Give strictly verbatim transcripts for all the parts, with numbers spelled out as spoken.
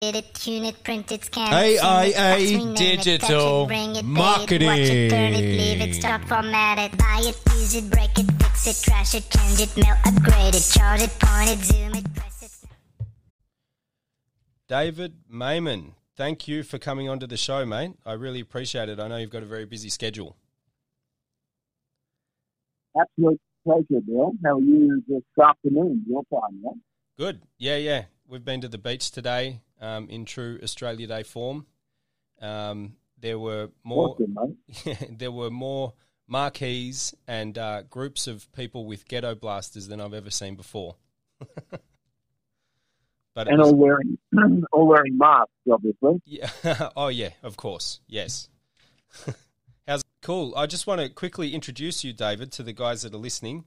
Did it, tune it, print it, scan it, A I A Digital Marketing. Watch it, turn it, leave it, stop, format it, buy it, use it, break it, fix it, trash it, change it, mail, upgrade it, chart it, point it, zoom it, press it. David Mayman, thank you for coming onto the show, mate. I really appreciate it. I know you've got a very busy schedule. Absolute pleasure, Bill. How are you this afternoon? Your time, yeah? Good. Yeah, yeah. We've been to the beach today. Um, in true Australia Day form, um, there were more awesome, there were more marquees and uh, groups of people with ghetto blasters than I've ever seen before. But and was, all wearing all wearing masks, obviously. Yeah. Oh yeah, of course. Yes. How's it? Cool. I just want to quickly introduce you, David, to the guys that are listening.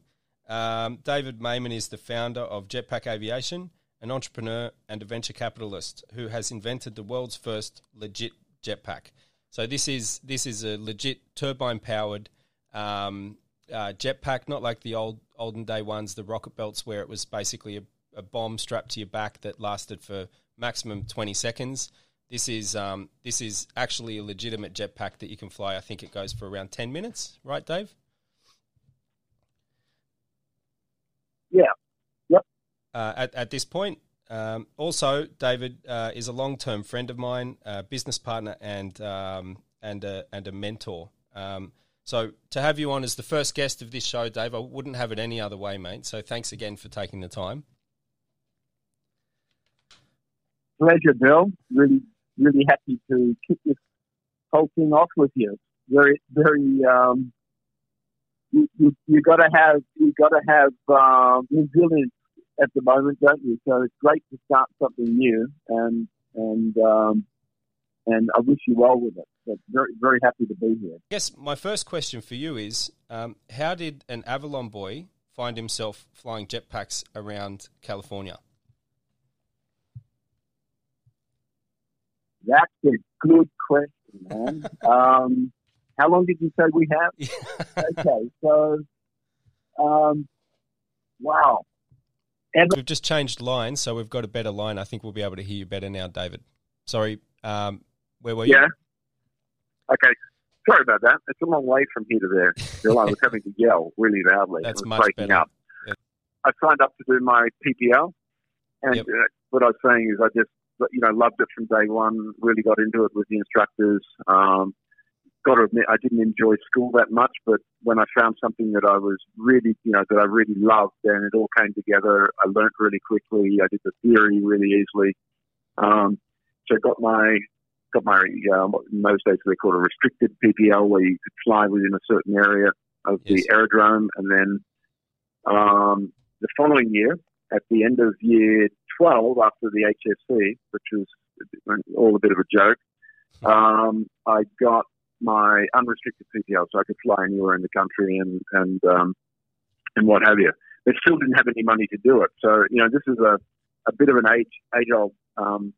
Um, David Mayman is the founder of Jetpack Aviation, an entrepreneur and a venture capitalist who has invented the world's first legit jetpack. So this is this is a legit turbine-powered um, uh, jetpack, not like the old olden day ones, the rocket belts, where it was basically a, a bomb strapped to your back that lasted for maximum twenty seconds. This is um, this is actually a legitimate jetpack that you can fly. I think it goes for around ten minutes, right, Dave? Yeah. Uh, at, at this point. Um, also, David uh, is a long-term friend of mine, a business partner and um, and, a, and a mentor. Um, so to have you on as the first guest of this show, Dave, I wouldn't have it any other way, mate. So thanks again for taking the time. Pleasure, Bill. Really, really happy to kick this whole thing off with you. Very, very... Um, you, you, you gotta have, you gotta have um, resilience at the moment, don't you? So it's great to start something new, and and um, and I wish you well with it. So very, very happy to be here. Yes, my first question for you is, um, how did an Avalon boy find himself flying jetpacks around California? That's a good question, man. um, how long did you say we have? Okay, so, um, wow. We've just changed lines, so we've got a better line. I think we'll be able to hear you better now, David. Sorry, um, where were you? Yeah. Okay. Sorry about that. It's a long way from here to there. Bill, I was having to yell really loudly. That's much breaking better. Up. Yeah. I signed up to do my P P L, and yep. uh, what I was saying is I just, you know, loved it from day one, really got into it with the instructors. Um, got to admit, I didn't enjoy school that much, but when I found something that I was really, you know, that I really loved, then it all came together. I learned really quickly. I did the theory really easily. Um, so I got my, got my, uh, in those days they called a restricted P P L, where you could fly within a certain area of yes. the aerodrome. And then um, the following year, at the end of year twelve, after the H S C, which was all a bit of a joke, um, I got my unrestricted P P L, so I could fly anywhere in the country and and um, and what have you. But still didn't have any money to do it. So you know, this is a, a bit of an age age old um,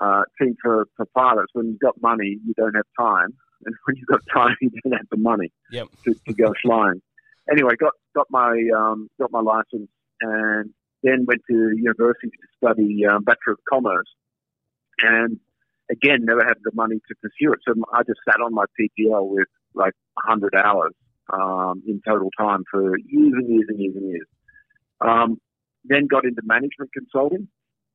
uh, thing for, for pilots. When you've got money, you don't have time, and when you've got time, you don't have the money yep. to, to go flying. Anyway, got got my um, got my license, and then went to university to study um, Bachelor of Commerce, and again, never had the money to pursue it. So I just sat on my P P L with like one hundred hours um, in total time for years and years and years and years. Um, then got into management consulting.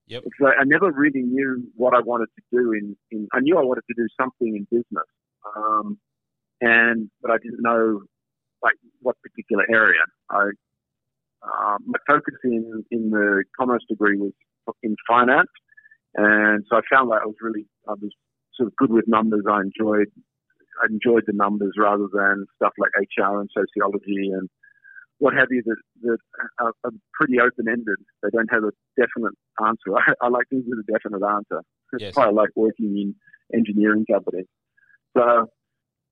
Yep. So I never really knew what I wanted to do. In, in I knew I wanted to do something in business, um, and but I didn't know like what particular area. I uh, my focus in, in the commerce degree was in finance. And so I found that I was really, I was sort of good with numbers. I enjoyed, I enjoyed the numbers rather than stuff like H R and sociology and what have you that, that are, are pretty open-ended. They don't have a definite answer. I, I like things with a definite answer. That's yes. why I like working in engineering companies. So,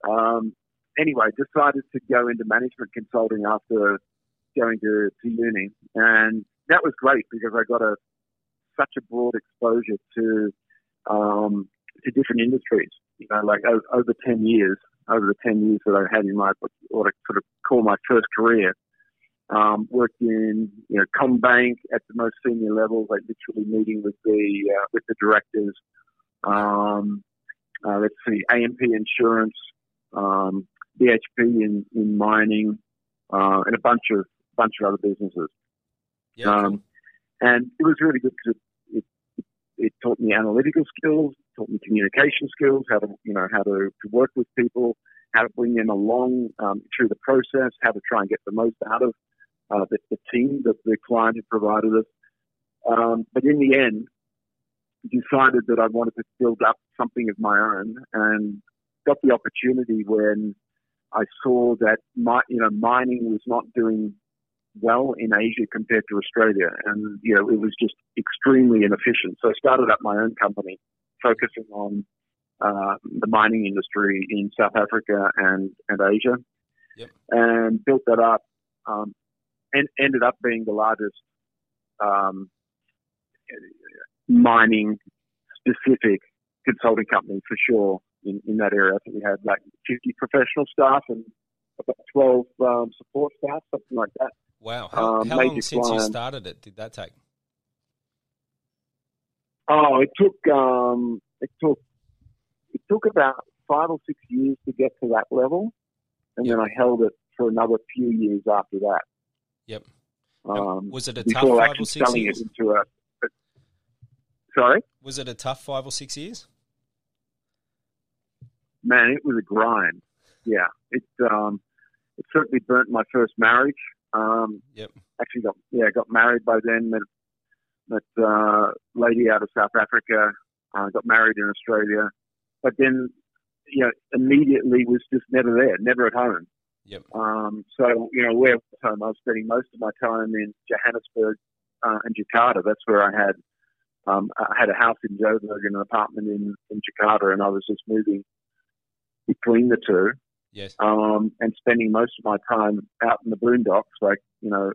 um, anyway, decided to go into management consulting after going to, to uni. And that was great because I got a, such a broad exposure to um, to different industries, you know, like over, over ten years, over the ten years that I had in my what I sort of call my first career, Um, worked in, you know, CommBank at the most senior levels, like literally meeting with the uh, with the directors. Um, uh, let's see, A M P insurance, um, B H P in, in mining, uh, and a bunch of bunch of other businesses. Yeah. Um, and it was really good because it, it it taught me analytical skills, taught me communication skills, how to you know how to, to work with people, how to bring them along um, through the process, how to try and get the most out of Uh, the, the team that the client had provided us. Um, but in the end, decided that I wanted to build up something of my own, and got the opportunity when I saw that my, you know, mining was not doing well in Asia compared to Australia. And, you know, it was just extremely inefficient. So I started up my own company focusing on uh, the mining industry in South Africa and, and Asia. Yep. And built that up. Um, And ended up being the largest um, mining-specific consulting company for sure in, in that area. I think we had like fifty professional staff and about twelve um, support staff, something like that. Wow! How, um, how long since client. you started it did that take? Oh, it took um, it took it took about five or six years to get to that level, and yeah. then I held it for another few years after that. Yep. Um, was it a tough five or six years? It into a, but, sorry? Was it a tough five or six years? Man, it was a grind. Yeah. It um, it certainly burnt my first marriage. Um, yep. Actually, got yeah, got married by then. Met met uh, lady out of South Africa. Uh, got married in Australia, but then you know immediately was just never there, never at home. Yep. Um, so, you know, where I was spending most of my time in Johannesburg uh, and Jakarta. That's where I had um, I had a house in Joburg and an apartment in, in Jakarta, and I was just moving between the two. Yes. Um, and spending most of my time out in the boondocks, like, you know,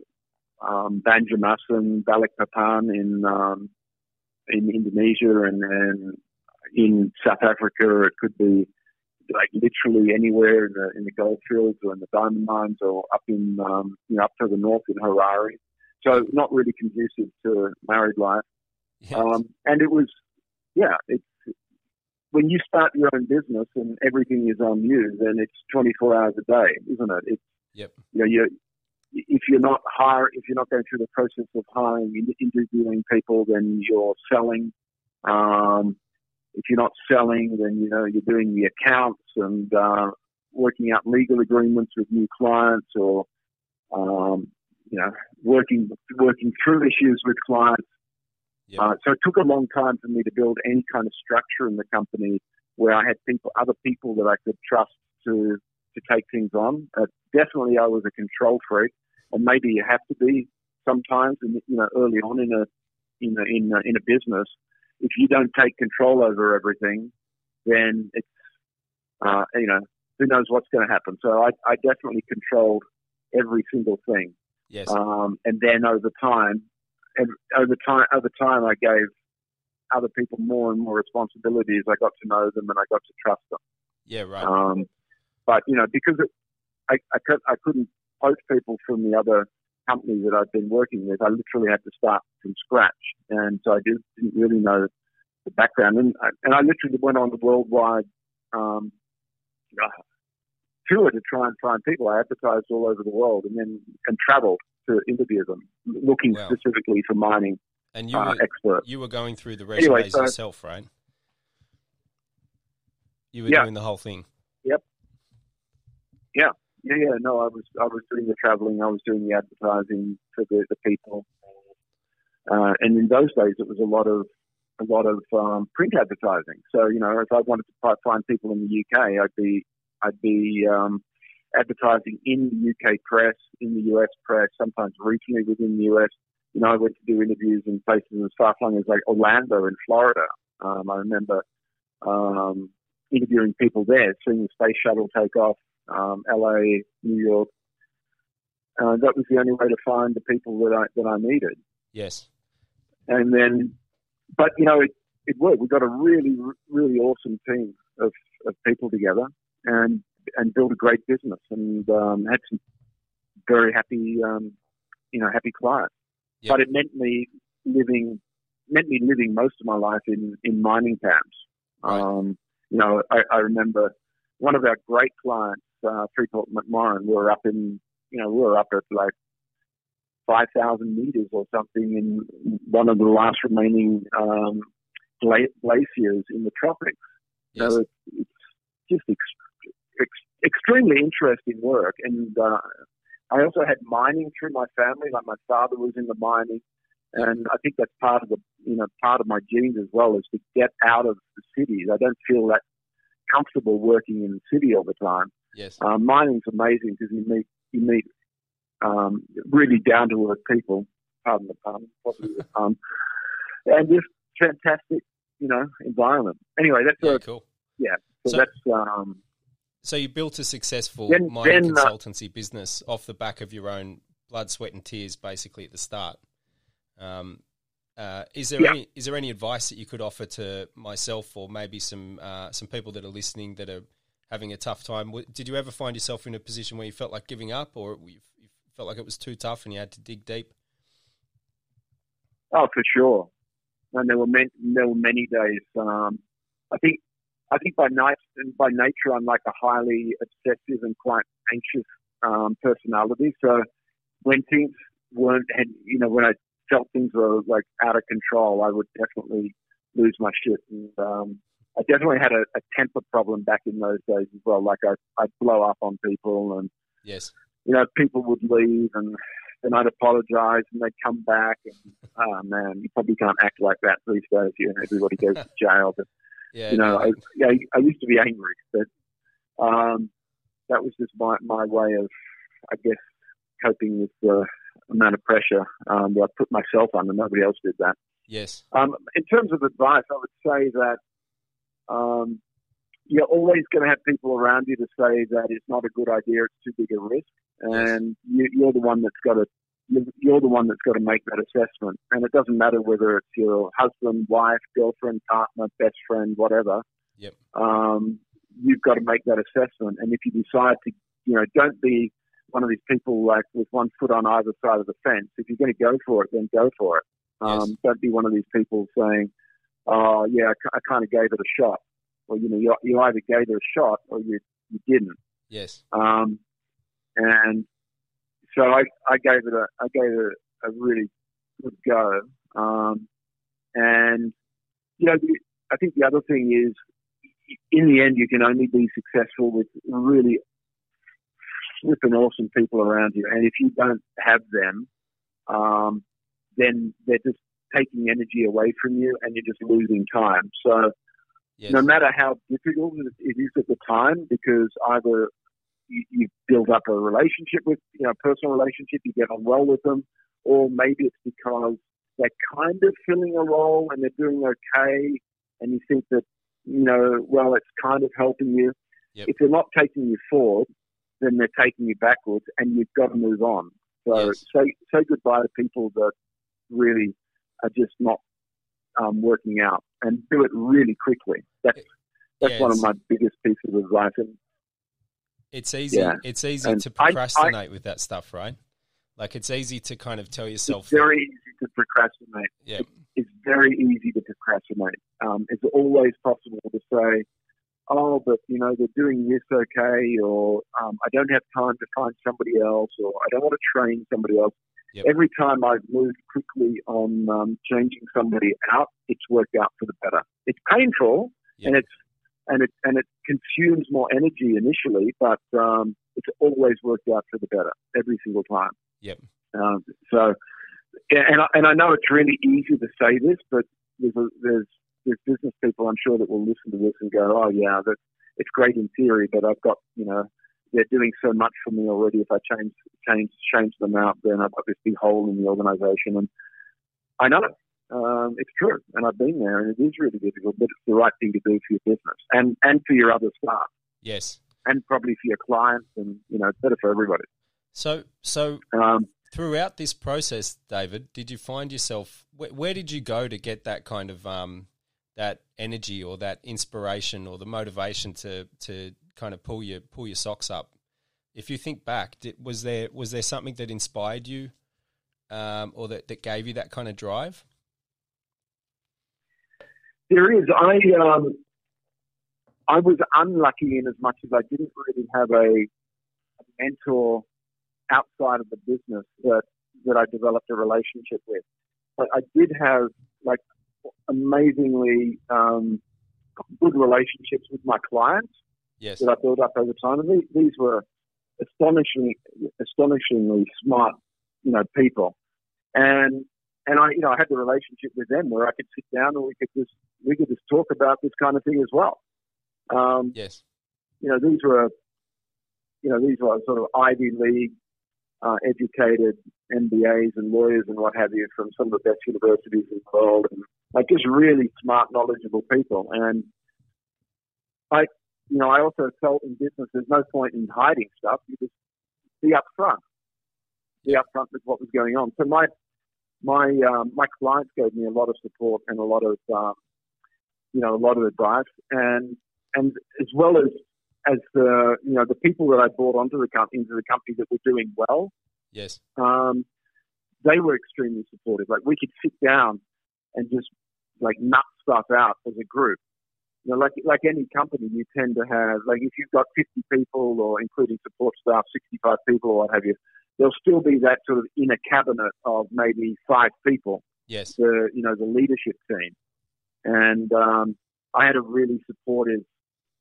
um, Banjarmasin, Balikpapan in um, in Indonesia, and, and in South Africa it could be like literally anywhere in the, in the goldfields or in the diamond mines or up in, um, you know, up to the north in Harare. So not really conducive to married life. Yes. Um, and it was, yeah, it's, when you start your own business and everything is on you, then it's twenty-four hours a day, isn't it? It's, yep. You know, you if you're not hire, if you're not going through the process of hiring, interviewing people, then you're selling, um, if you're not selling, then, you know, you're doing the accounts and uh, working out legal agreements with new clients, or, um, you know, working working through issues with clients. Yep. Uh, so it took a long time for me to build any kind of structure in the company where I had people, other people that I could trust to, to take things on. Uh, definitely I was a control freak, and maybe you have to be sometimes, in, you know, early on in a, in a, in a, in a business. If you don't take control over everything, then it's, uh, you know, who knows what's going to happen. So I, I definitely controlled every single thing. Yes. Um, and then over time, over time, over time, I gave other people more and more responsibilities. I got to know them and I got to trust them. Yeah, right. Um, but, you know, because it, I, I, could, I couldn't poach people from the other company that I've been working with, I literally had to start from scratch. And so I didn't, didn't really know the background. And I, and I literally went on the worldwide um, tour to try and find people. I advertised all over the world and then and traveled to interview them, looking wow. specifically for mining and you uh, were, experts. You were going through the resumes anyway, so, yourself, right? You were yeah. doing the whole thing. Yep. Yeah. Yeah, yeah, no, I was I was doing the travelling, I was doing the advertising for the, the people, uh, and in those days it was a lot of a lot of um, print advertising. So you know, if I wanted to find people in the U K, I'd be I'd be um, advertising in the U K press, in the U S press, sometimes regionally within the U S. You know, I went to do interviews in places as far flung as like Orlando in Florida. Um, I remember um, interviewing people there, seeing the space shuttle take off. Um, L A, New York. Uh, that was the only way to find the people that I that I needed. Yes. And then, but you know, it, it worked. We got a really, really awesome team of, of people together, and and built a great business, and um, had some very happy um, you know, happy clients. Yep. But it meant me living, meant me living most of my life in, in mining camps. Right. Um, you know, I, I remember one of our great clients, uh, Freeport McMoran, we were up in, you know, we were up at like five thousand meters or something in one of the last remaining um, gla- glaciers in the tropics. Yes. So it's, it's just ex- ex- extremely interesting work. And uh, I also had mining through my family, like my father was into mining. And I think that's part of the, you know, part of my genes as well, is to get out of the cities. I don't feel that comfortable working in the city all the time. Yes, uh, mining's amazing because you meet you meet um, really down to earth people. Pardon the pun, probably the pun. And just fantastic, you know, environment. Anyway, that's yeah, a, cool. Yeah, so, so that's. Um, so you built a successful then, mining then, consultancy uh, business off the back of your own blood, sweat, and tears, basically at the start. Um, uh, is there yeah. any is there any advice that you could offer to myself or maybe some uh, some people that are listening that are having a tough time? Did you ever find yourself in a position where you felt like giving up, or you felt like it was too tough and you had to dig deep? Oh, for sure. And there were many, there were many days. Um, I think I think by night and by nature, I'm like a highly obsessive and quite anxious um, personality. So when things weren't, had, you know, when I felt things were like out of control, I would definitely lose my shit. And um, I definitely had a, a temper problem back in those days as well. Like I, I'd blow up on people, and yes, you know, people would leave, and then I'd apologize, and they'd come back. And oh man, you probably can't act like that these days. You know, everybody goes to jail. But yeah, you know, no. I, yeah, I used to be angry, but um, that was just my my way of, I guess, coping with the Uh, amount of pressure um, that I put myself under. Nobody else did that. Yes. Um, in terms of advice, I would say that um, you're always going to have people around you to say that it's not a good idea, it's too big a risk, and yes. you, you're the one that's got to you're the one that's got to make that assessment. And it doesn't matter whether it's your husband, wife, girlfriend, partner, best friend, whatever. Yep. Um, you've got to make that assessment, and if you decide to, you know, don't be one of these people like with one foot on either side of the fence. If you're going to go for it, then go for it. Um, yes. Don't be one of these people saying, oh, yeah, I, c- I kind of gave it a shot. Or, you know, you, you either gave it a shot or you, you didn't. Yes. Um, and so I, I gave it a, I gave it a, a really good go. Um, and, you know, the, I think the other thing is, in the end, you can only be successful with really flipping awesome people around you, and if you don't have them, um, then they're just taking energy away from you, and you're just losing time. So, yes. no matter how difficult it is at the time, because either you, you build up a relationship with, you know, a personal relationship, you get on well with them, or maybe it's because they're kind of filling a role and they're doing okay, and you think that, you know, well, it's kind of helping you. Yep. If they're not taking you forward, then they're taking you backwards, and you've got to move on. So yes. say say goodbye to people that really are just not um, working out, and do it really quickly. That's that's yeah, one of my biggest pieces of advice. And, it's easy. Yeah. It's easy and to procrastinate I, I, with that stuff, right? Like it's easy to kind of tell yourself. It's very that, easy to procrastinate. Yeah. It, it's very easy to procrastinate. Um, it's always possible to say, oh, but, you know, they're doing this okay, or um, I don't have time to find somebody else, or I don't want to train somebody else. Yep. Every time I've moved quickly on um, changing somebody out, it's worked out for the better. It's painful, yep. and it's and it and it consumes more energy initially, but um, it's always worked out for the better every single time. Yep. Um, so, and I, and I know it's really easy to say this, but there's a, there's There's business people, I'm sure, that will listen to this and go, oh, yeah, that's, it's great in theory, but I've got, you know, they're doing so much for me already. If I change change, change them out, then I've got this big hole in the organization. And I know um, it's true, and I've been there, and it is really difficult, but it's the right thing to do for your business and, and for your other staff. Yes. And probably for your clients, and, you know, it's better for everybody. So, so um, throughout this process, David, did you find yourself, where, where did you go to get that kind of um, – that energy or that inspiration or the motivation to, to kind of pull your pull your socks up? If you think back, did, was there was there something that inspired you um, or that, that gave you that kind of drive? There is. I um, I was unlucky in as much as I didn't really have a, a mentor outside of the business that, that I developed a relationship with. But I did have, like, amazingly um, good relationships with my clients yes. that I built up over time. And these, these were astonishingly, astonishingly smart, you know, people. And and I, you know, I had the relationship with them where I could sit down and we could just we could just talk about this kind of thing as well. Um, yes, you know, these were, you know, these were sort of Ivy League uh, educated M B As and lawyers and what have you from some of the best universities in the world, and like just really smart, knowledgeable people. And I, you know, I also felt in business there's no point in hiding stuff. You just be upfront, be upfront with what was going on. So my my um, my clients gave me a lot of support and a lot of um, you know a lot of advice, and and as well as as the you know the people that I brought onto the company into the company that were doing well. Yes. Um, they were extremely supportive. Like, we could sit down and just like nut stuff out as a group. You know, like like any company, you tend to have, like, if you've got fifty people or including support staff, sixty-five people or what have you, there'll still be that sort of inner cabinet of maybe five people. Yes. The you know the leadership team, and um, I had a really supportive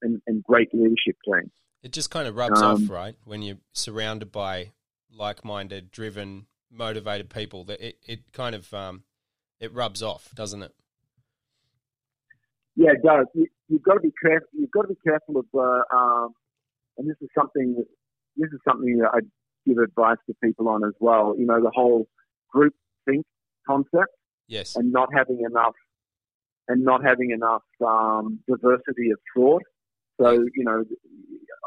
and, and great leadership team. It just kind of rubs um, off, right, when you're surrounded by like-minded, driven, motivated people. That it, it kind of um, it rubs off, doesn't it? Yeah, it does. You, you've got to be careful. You've got to be careful of, uh, um, and this is something that this is something that I give advice to people on as well. You know, the whole group think concept. Yes. And not having enough, and not having enough um, diversity of thought. So, you know,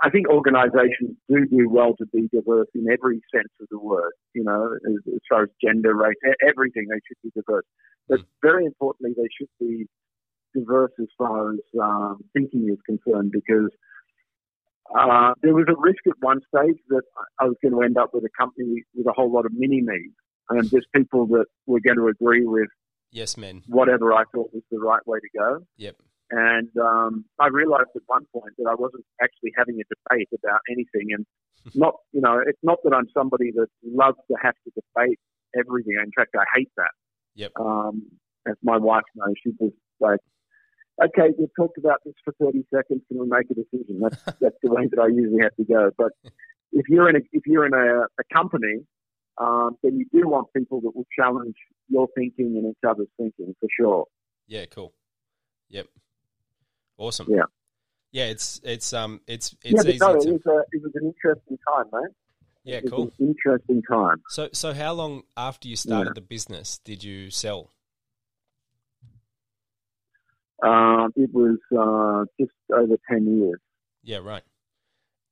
I think organizations do do well to be diverse in every sense of the word, you know, as, as far as gender, race, everything, they should be diverse. But very importantly, they should be diverse as far as um, thinking is concerned, because uh, there was a risk at one stage that I was going to end up with a company with a whole lot of mini-me's and just people that were going to agree with yes, men. Whatever I thought was the right way to go. Yep. And um, I realized at one point that I wasn't actually having a debate about anything. And not, you know, it's not that I'm somebody that loves to have to debate everything. In fact, I hate that. Yep. Um, as my wife knows, she's just like, okay, we've talked about this for thirty seconds and we make a decision. That's, that's the way that I usually have to go. But if you're in a, if you're in a, a company, um, then you do want people that will challenge your thinking and each other's thinking, for sure. Yeah, cool. Yep. Awesome. Yeah, yeah. It's it's um it's it's yeah, easy. No, it, to... was a, it was an interesting time, mate. Yeah, it cool. An interesting time. So so how long after you started yeah. the business did you sell? Um, it was uh, just over ten years. Yeah, right.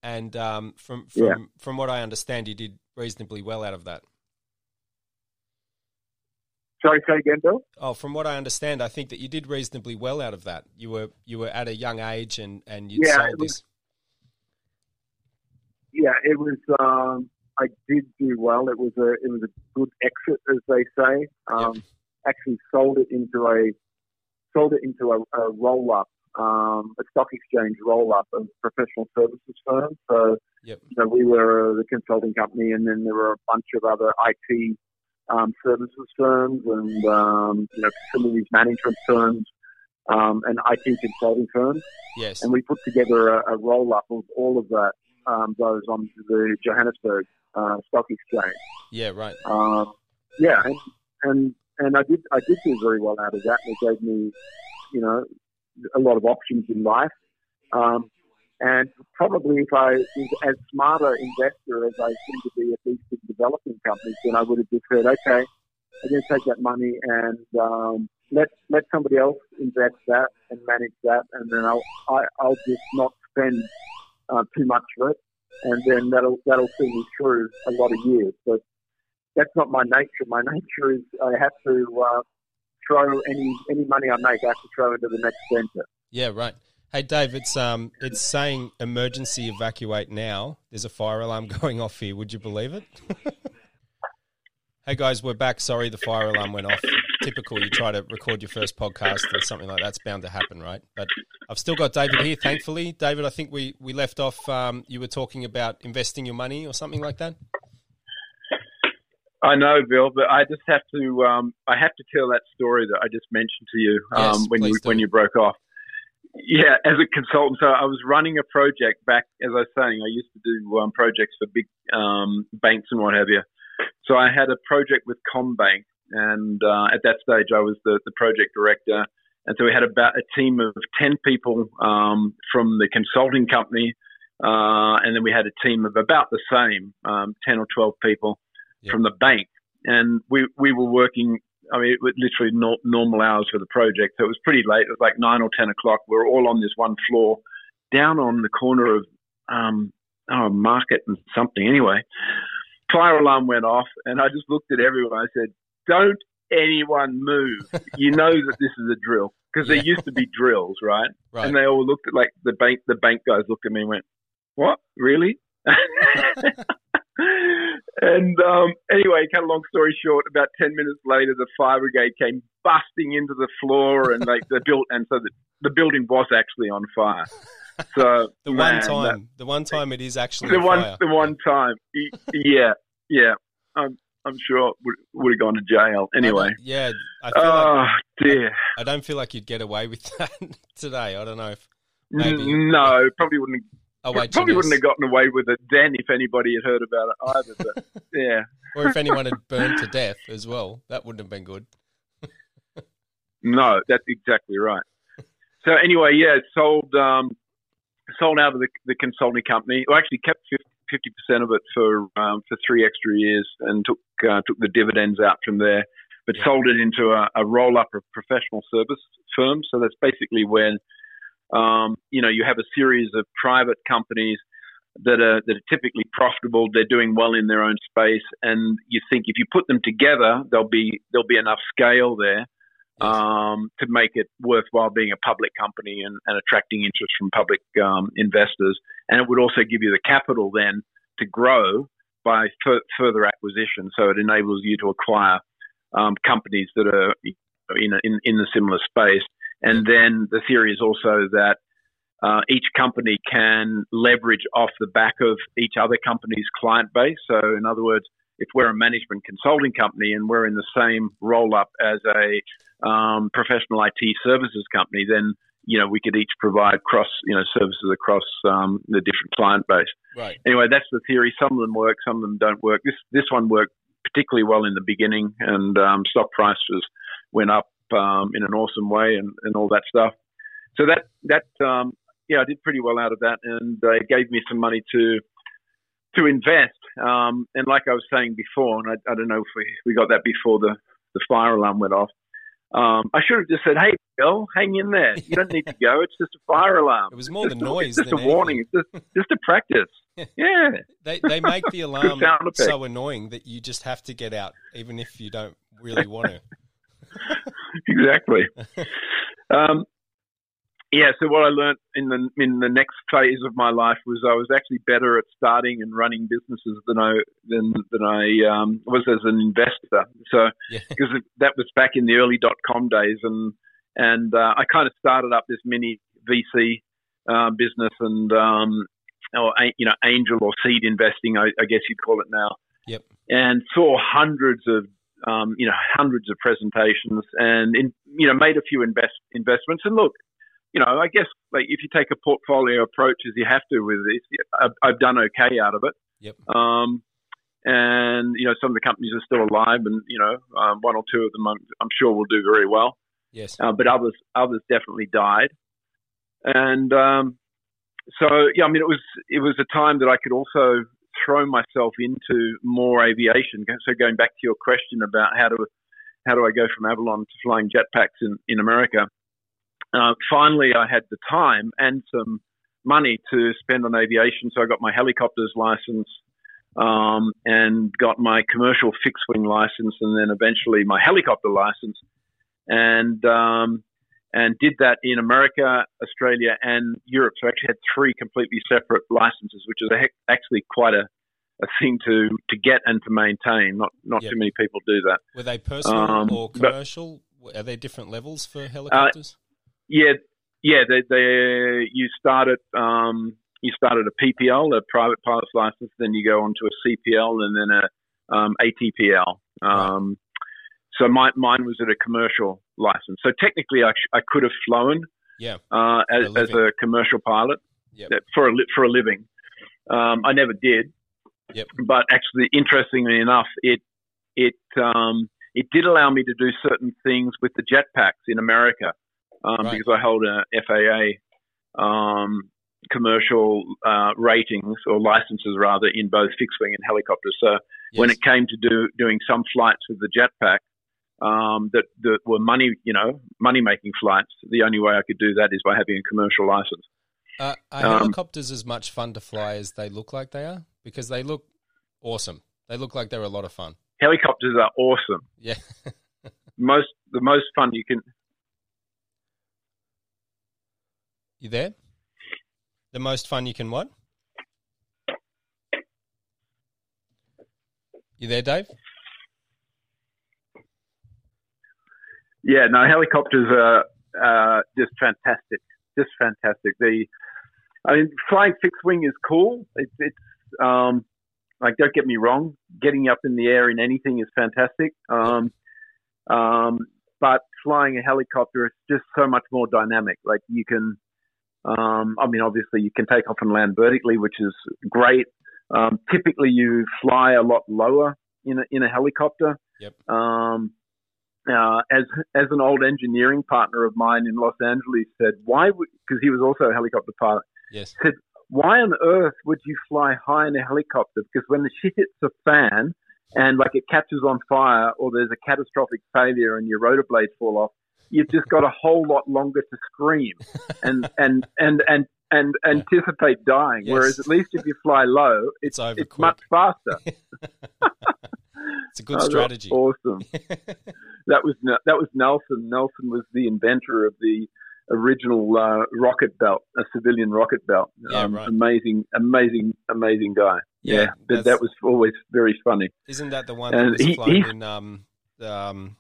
And um, from from yeah. from what I understand, you did reasonably well out of that. Sorry, say again, Bill? Oh, from what I understand, I think that you did reasonably well out of that. You were you were at a young age, and and you yeah, sold was, this. Yeah, it was. Um, I did do well. It was a it was a good exit, as they say. Um, yep. Actually, sold it into a sold it into a, a roll up, um, a stock exchange roll up of professional services firm. So, yep. you know, we were the consulting company, and then there were a bunch of other I T. Um, services firms and um, you know facilities management firms um, and I T consulting firms. Yes. And we put together a, a roll up of all of that um, those on the Johannesburg uh, Stock Exchange. Yeah, right. Um, yeah, and, and and I did I did do very well out of that. And it gave me you know a lot of options in life. Um, and probably if I was as smart an investor as I seem to be at these big developing companies, then I would have just said, okay, I'm going to take that money and um, let let somebody else invest that and manage that, and then I'll I, I'll just not spend uh, too much of it, and then that'll that'll see me through a lot of years. But that's not my nature. My nature is I have to uh, throw any any money I make, I have to throw into the next venture. Yeah, right. Hey, Dave, it's um, it's saying emergency evacuate now. There's a fire alarm going off here. Would you believe it? Hey guys, we're back. Sorry, the fire alarm went off. Typical, you try to record your first podcast and something like that's bound to happen, right? But I've still got David here, thankfully. David, I think we, we left off, um, you were talking about investing your money or something like that? I know, Bill, but I just have to, um, I have to tell that story that I just mentioned to you um, yes, when you do. when you broke off. Yeah, as a consultant, so I was running a project back, as I was saying, I used to do um, projects for big um, banks and what have you. So I had a project with CommBank, and uh, at that stage I was the, the project director. And so we had about a team of ten people um, from the consulting company, uh, and then we had a team of about the same, um, ten or twelve people yep. from the bank. And we, we were working, I mean, it was literally no, normal hours for the project. So it was pretty late. It was like nine or ten o'clock. We were all on this one floor, down on the corner of um, oh, Market and something anyway. Fire alarm went off, and I just looked at everyone. I said, "Don't anyone move. You know that this is a drill." Because yeah. there used to be drills, right? right? And they all looked at, like, the bank the bank guys looked at me and went, "What? Really?" And um, anyway, cut a long story short, about ten minutes later, the fire brigade came busting into the floor, and like they built, and so the, the building was actually on fire. So the man, one time, that, the one time it is actually the one, fire. the one time, yeah, yeah. I'm, I'm sure would would have gone to jail anyway. I yeah, I feel oh like, dear. I, I don't feel like you'd get away with that today. I don't know if maybe no, probably wouldn't. Oh, wait, probably wouldn't have gotten away with it then if anybody had heard about it either. But yeah, or if anyone had burned to death as well, that wouldn't have been good. No, that's exactly right. So anyway, yeah, it sold. Um, Sold out of the, the consulting company. Well, actually kept fifty percent of it for um, for three extra years, and took uh, took the dividends out from there. But yeah. sold it into a, a roll up of professional service firms. So that's basically when um, you know you have a series of private companies that are that are typically profitable. They're doing well in their own space, and you think if you put them together, there'll be there'll be enough scale there. Um, to make it worthwhile being a public company and, and attracting interest from public um, investors. And it would also give you the capital then to grow by f- further acquisition. So it enables you to acquire um, companies that are in a, in, in the similar space. And then the theory is also that uh, each company can leverage off the back of each other company's client base. So in other words, if we're a management consulting company and we're in the same roll-up as a um, professional I T services company, then you know we could each provide cross you know services across um, the different client base. Right. Anyway, that's the theory. Some of them work, some of them don't work. This this one worked particularly well in the beginning, and um, stock prices went up um, in an awesome way, and, and all that stuff. So that that um, yeah, I did pretty well out of that, and uh, it gave me some money to. To invest, um, and like I was saying before, and I, I don't know if we, we got that before the, the fire alarm went off, um, I should have just said, "Hey, Bill, hang in there. You don't need to go. It's just a fire alarm." It was more the noise than anything. It's just a warning. It's just, just a practice. Yeah. they, they make the alarm so annoying that you just have to get out, even if you don't really want to. Exactly. Um, Yeah, so what I learned in the in the next phase of my life was I was actually better at starting and running businesses than I than than I um, was as an investor. So because yeah. that was back in the early dot com days, and and uh, I kind of started up this mini V C uh, business and um, or you know angel or seed investing, I, I guess you'd call it now. Yep. And saw hundreds of. Um, you know hundreds of presentations, and in, you know made a few invest investments. And look. You know, I guess like if you take a portfolio approach as you have to with this, I've, I've done okay out of it. Yep. Um, and you know, some of the companies are still alive, and you know, um, one or two of them I'm, I'm sure will do very well. Yes. Uh, but others, others definitely died. And um, so, yeah, I mean, it was it was a time that I could also throw myself into more aviation. So going back to your question about how do how do I go from Avalon to flying jetpacks in in America. Uh, finally, I had the time and some money to spend on aviation, so I got my helicopter's license um, and got my commercial fixed-wing license, and then eventually my helicopter license, and um, and did that in America, Australia, and Europe. So I actually had three completely separate licenses, which is actually quite a a thing to, to get and to maintain. Not not yep. too many people do that. Were they personal um, or commercial? But, are there different levels for helicopters? Uh, yeah, yeah. They, they you start at um, you start at a P P L, a private pilot's license. Then you go on to a C P L and then a um, A T P L. Um, right. So my, mine was at a commercial license. So technically, I, sh- I could have flown. Yeah, uh, as a, as a commercial pilot yep. for a li- for a living. Um, I never did. Yep. But actually, interestingly enough, it it um, it did allow me to do certain things with the jetpacks in America um, right. because I hold a F A A um, commercial uh, ratings or licenses rather in both fixed wing and helicopters. So yes. when it came to do doing some flights with the jetpack. Um, that, that were money, you know, money-making flights. The only way I could do that is by having a commercial license. Uh, are um, helicopters as much fun to fly as they look like they are? Because they look awesome. They look like they're a lot of fun. Helicopters are awesome. Yeah. most the most fun you can. You there? The most fun you can what? You there, Dave? Yeah, no, helicopters are uh, just fantastic, just fantastic. The, I mean, flying fixed wing is cool. It's, it's um, like don't get me wrong, getting up in the air in anything is fantastic. Um, um, but flying a helicopter is just so much more dynamic. Like you can, um, I mean, obviously you can take off and land vertically, which is great. Um, typically, you fly a lot lower in a, in a helicopter. Yep. Um, Uh, as as an old engineering partner of mine in Los Angeles said, why would, because he was also a helicopter pilot, yes. said, why on earth would you fly high in a helicopter? Because when the shit hits the fan and like it catches on fire or there's a catastrophic failure and your rotor blades fall off, you've just got a whole lot longer to scream and and and and, and, and yeah. anticipate dying. Yes. Whereas at least if you fly low, it's, it's, over it's much faster. It's a good oh, strategy. Awesome. That was that was Nelson. Nelson was the inventor of the original uh, rocket belt, a civilian rocket belt. Yeah, um, right. Amazing, amazing, amazing guy. Yeah, yeah. But that was always very funny. Isn't that the one that and was he, flown he, in? Um, um,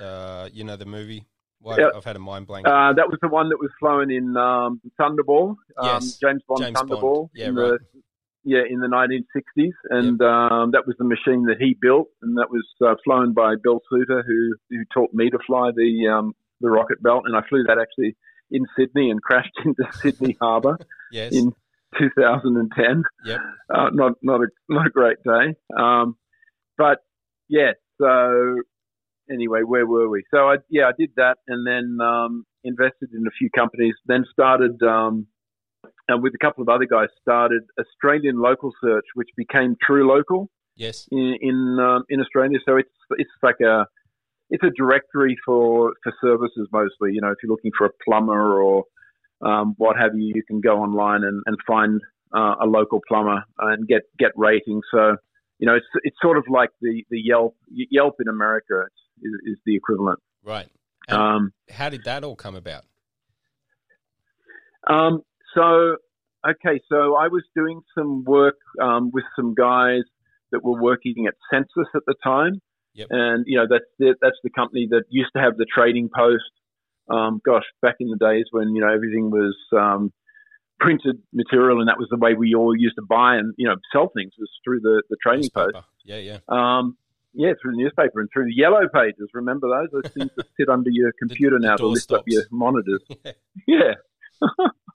uh, you know the movie. Well, yeah, I've had a mind blank. Uh, that was the one that was flown in um, Thunderball. Yes, um, James Bond. James Thunderball. Bond. Yeah, right. The, Yeah, in the nineteen sixties, and yep. um, that was the machine that he built, and that was uh, flown by Bill Suter, who who taught me to fly the um, the rocket belt, and I flew that actually in Sydney and crashed into Sydney Harbour yes. in two thousand ten. Yep, uh, not not a not a great day, um, but yeah. So anyway, where were we? So I yeah, I did that, and then um, invested in a few companies, then started. Um, And with a couple of other guys, started Australian Local Search, which became True Local. Yes. In in, um, in Australia, so it's it's like a it's a directory for, for services mostly. You know, if you're looking for a plumber or um, what have you, you can go online and and find uh, a local plumber and get, get ratings. So you know, it's it's sort of like the, the Yelp Yelp in America is, is the equivalent. Right. And um, how did that all come about? Um. So, okay, so I was doing some work um, with some guys that were working at Census at the time. Yep. And, you know, that's the, that's the company that used to have the trading post, um, gosh, back in the days when, you know, everything was um, printed material and that was the way we all used to buy and, you know, sell things was through the, the trading newspaper. Post. Yeah, yeah. Um, yeah, through the newspaper and through the yellow pages. Remember those? Those things that sit under your computer the, now the to lift stops. Up your monitors. yeah. yeah.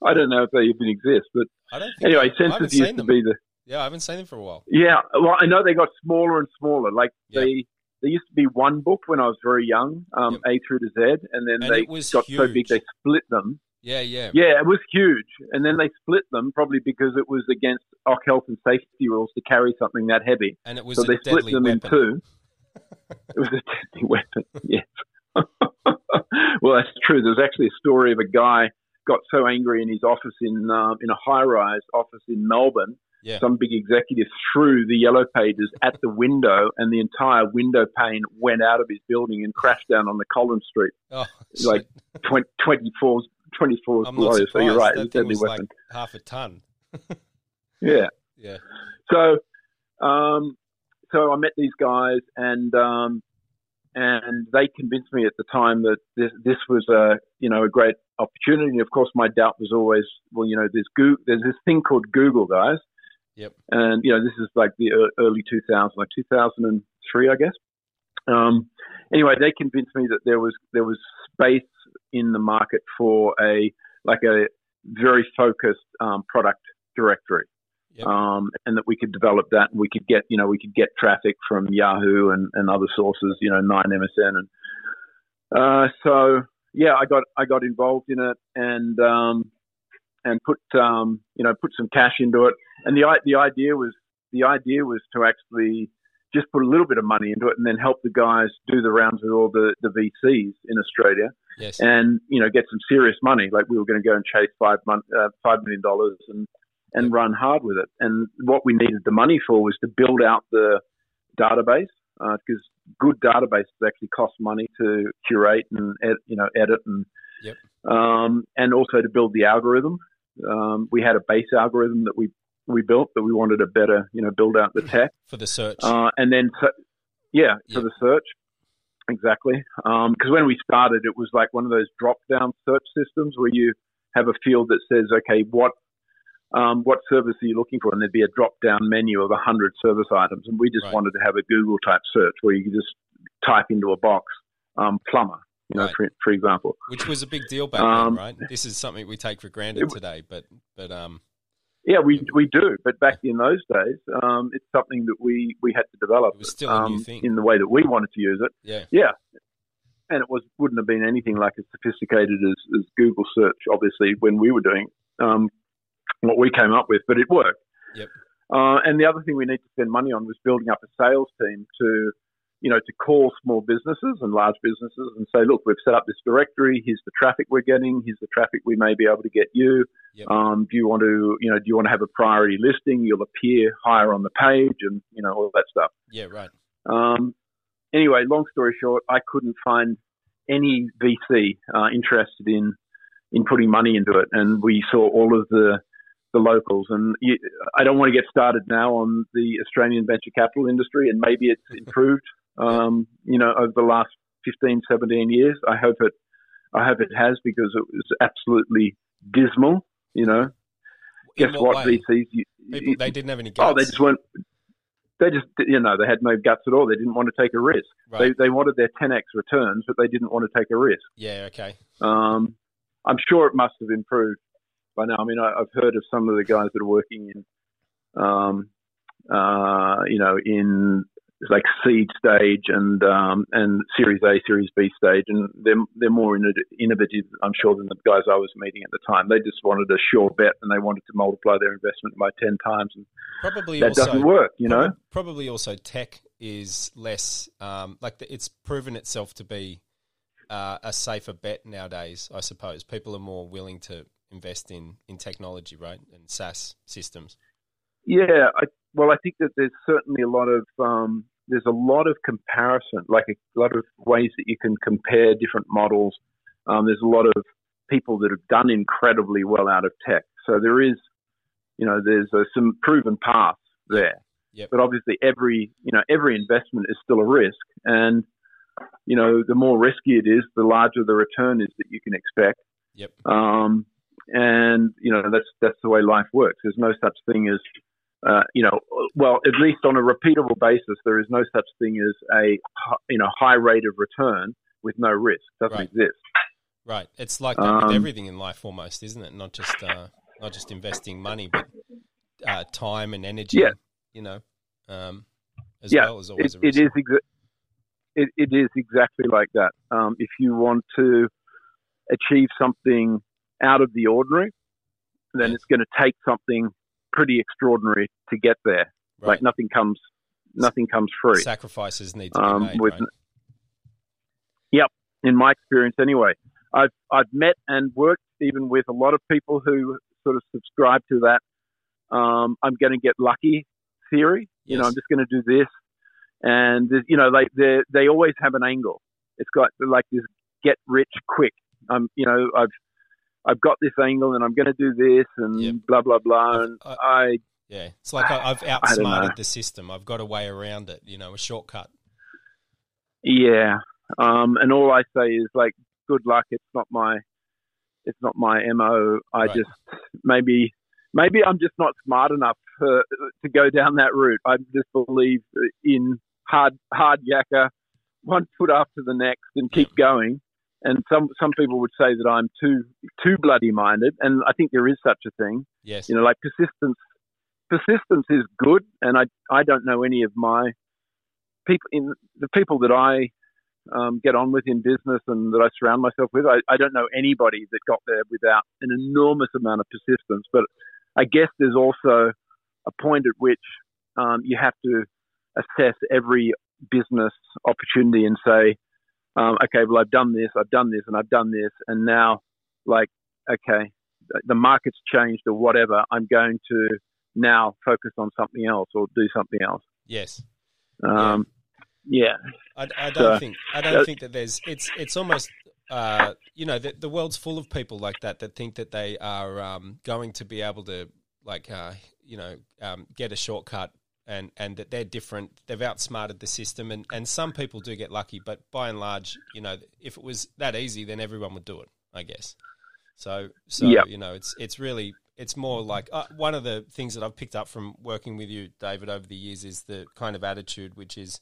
I don't know if they even exist, but I don't think anyway, Census used to be the yeah. I haven't seen them for a while. Yeah, well, I know they got smaller and smaller. Like yeah. they, they used to be one book when I was very young, um, yep. A through to Z, and then and they got huge. So big they split them. Yeah, yeah, yeah. It was huge, and then they split them probably because it was against O C health and safety rules to carry something that heavy, and it was so a they split them weapon. In two. It was a deadly weapon. Yes. Well, that's true. There's actually a story of a guy. Got so angry in his office in uh, in a high-rise office in Melbourne, yeah. some big executive threw the yellow pages at the window, and the entire window pane went out of his building and crashed down on the Collins Street, oh, like twenty, twenty-four, twenty-four I'm below. So you're right, that it was a deadly weapon. Like half a ton. yeah, yeah. So Um, so I met these guys, and um, and they convinced me at the time that this, this was a you know a great opportunity. And of course, my doubt was always, well, you know, there's Google, there's this thing called Google, guys. Yep. And you know, this is like the early two thousands, like two thousand three, I guess. Um, anyway, they convinced me that there was there was space in the market for a like a very focused um, product directory. Yep. Um, and that we could develop that, and we could get, you know, we could get traffic from Yahoo and, and other sources, you know, nine M S N. And, uh, so yeah, I got, I got involved in it and, um, and put, um, you know, put some cash into it. And the, the idea was, the idea was to actually just put a little bit of money into it and then help the guys do the rounds with all the, the V Cs in Australia. Yes. And, you know, get some serious money. Like we were going to go and chase five month, uh, five million dollars and, and run hard with it. And what we needed the money for was to build out the database, uh, because good databases actually cost money to curate and ed- you know edit and yep. um, and also to build the algorithm. Um, we had a base algorithm that we, we built, but we wanted to better you know build out the tech for the search. Uh, and then so, yeah yep. for the search exactly because um, when we started it was like one of those drop down search systems where you have a field that says okay what Um, what service are you looking for? And there'd be a drop-down menu of one hundred service items. And we just right. wanted to have a Google-type search where you could just type into a box, um, plumber, you know, right. for, for example. Which was a big deal back um, then, right? This is something we take for granted it, today, but... but um, yeah, we we do. But back in those days, um, it's something that we, we had to develop. It was still um, a new thing. In the way that we wanted to use it. Yeah. Yeah. And it was wouldn't have been anything like as sophisticated as, as Google search, obviously, when we were doing um what we came up with, but it worked. Yep. Uh, and the other thing we need to spend money on was building up a sales team to, you know, to call small businesses and large businesses and say, look, we've set up this directory. Here's the traffic we're getting. Here's the traffic we may be able to get you. Yep. Um, do you want to, you know, do you want to have a priority listing? You'll appear higher on the page and, you know, all that stuff. Yeah, right. Um, anyway, long story short, I couldn't find any V C uh, interested in, in putting money into it. And we saw all of the, the locals, and you, I don't want to get started now on the Australian venture capital industry, and maybe it's improved, um, you know, over the last fifteen, seventeen years. I hope it, I hope it has, because it was absolutely dismal. You know, in guess what? what V Cs, you, People, you, they didn't have any guts. Oh, they just weren't. They just, you know, they had no guts at all. They didn't want to take a risk. Right. They they wanted their ten X returns, but they didn't want to take a risk. Yeah. Okay. Um, I'm sure it must have improved by now. I mean, I, I've heard of some of the guys that are working in, um, uh, you know, in like seed stage and um, and Series A, Series B stage, and they're they're more innovative, I'm sure, than the guys I was meeting at the time. They just wanted a sure bet, and they wanted to multiply their investment by ten times, and probably that also, doesn't work, you know. Probably also tech is less um, like the, it's proven itself to be uh, a safer bet nowadays. I suppose people are more willing to invest in, in technology, right, and SaaS systems. Yeah, I, well, I think that there's certainly a lot of um, there's a lot of comparison, like a lot of ways that you can compare different models. Um, there's a lot of people that have done incredibly well out of tech, so there is, you know, there's uh, some proven paths there. Yep. But obviously, every you know every investment is still a risk, and you know the more risky it is, the larger the return is that you can expect. Yep. Um, And, you know, that's that's the way life works. There's no such thing as, uh, you know, well, at least on a repeatable basis, there is no such thing as a, you know, high rate of return with no risk. It doesn't right. exist. Right. It's like that um, with everything in life almost, isn't it? Not just uh, not just investing money, but uh, time and energy, yeah. you know, um, as yeah, well as always it, a risk. It is, exa- it, it is exactly like that. Um, if you want to achieve something out of the ordinary, then it's going to take something pretty extraordinary to get there. Right. Like nothing comes, nothing comes free. Sacrifices need to be um, made. With, right? Yep, in my experience, anyway, I've I've met and worked even with a lot of people who sort of subscribe to that. Um, I'm going to get lucky theory. You yes. know, I'm just going to do this, and you know, like they they always have an angle. It's got like this get rich quick. Um, you know, I've I've got this angle and I'm going to do this and yep. blah, blah, blah. And I, I Yeah, it's like I, I've outsmarted the system. I've got a way around it, you know, a shortcut. Yeah, um, and all I say is like, good luck. It's not my, it's not my M O. I right. just maybe, maybe I'm just not smart enough for, to go down that route. I just believe in hard, hard yakka, one foot after the next, and keep yeah. going. And some some people would say that I'm too too bloody minded, and I think there is such a thing. Yes, you know, like persistence. Persistence is good, and I I don't know any of my people in the people that I um, get on with in business and that I surround myself with. I, I don't know anybody that got there without an enormous amount of persistence. But I guess there's also a point at which um, you have to assess every business opportunity and say, um, okay, well I've done this, I've done this, and I've done this, and now like okay, the market's changed or whatever. I'm going to now focus on something else or do something else. Yes. Um, yeah. yeah. I, I don't so, think I don't think that there's it's it's almost uh, you know the, the world's full of people like that that think that they are um, going to be able to like uh, you know um, get a shortcut and, and that they're different. They've outsmarted the system, and, and some people do get lucky, but by and large, you know, if it was that easy, then everyone would do it, I guess. So so yep. you know it's it's really. It's more like uh, one of the things that I've picked up from working with you, David, over the years is the kind of attitude, which is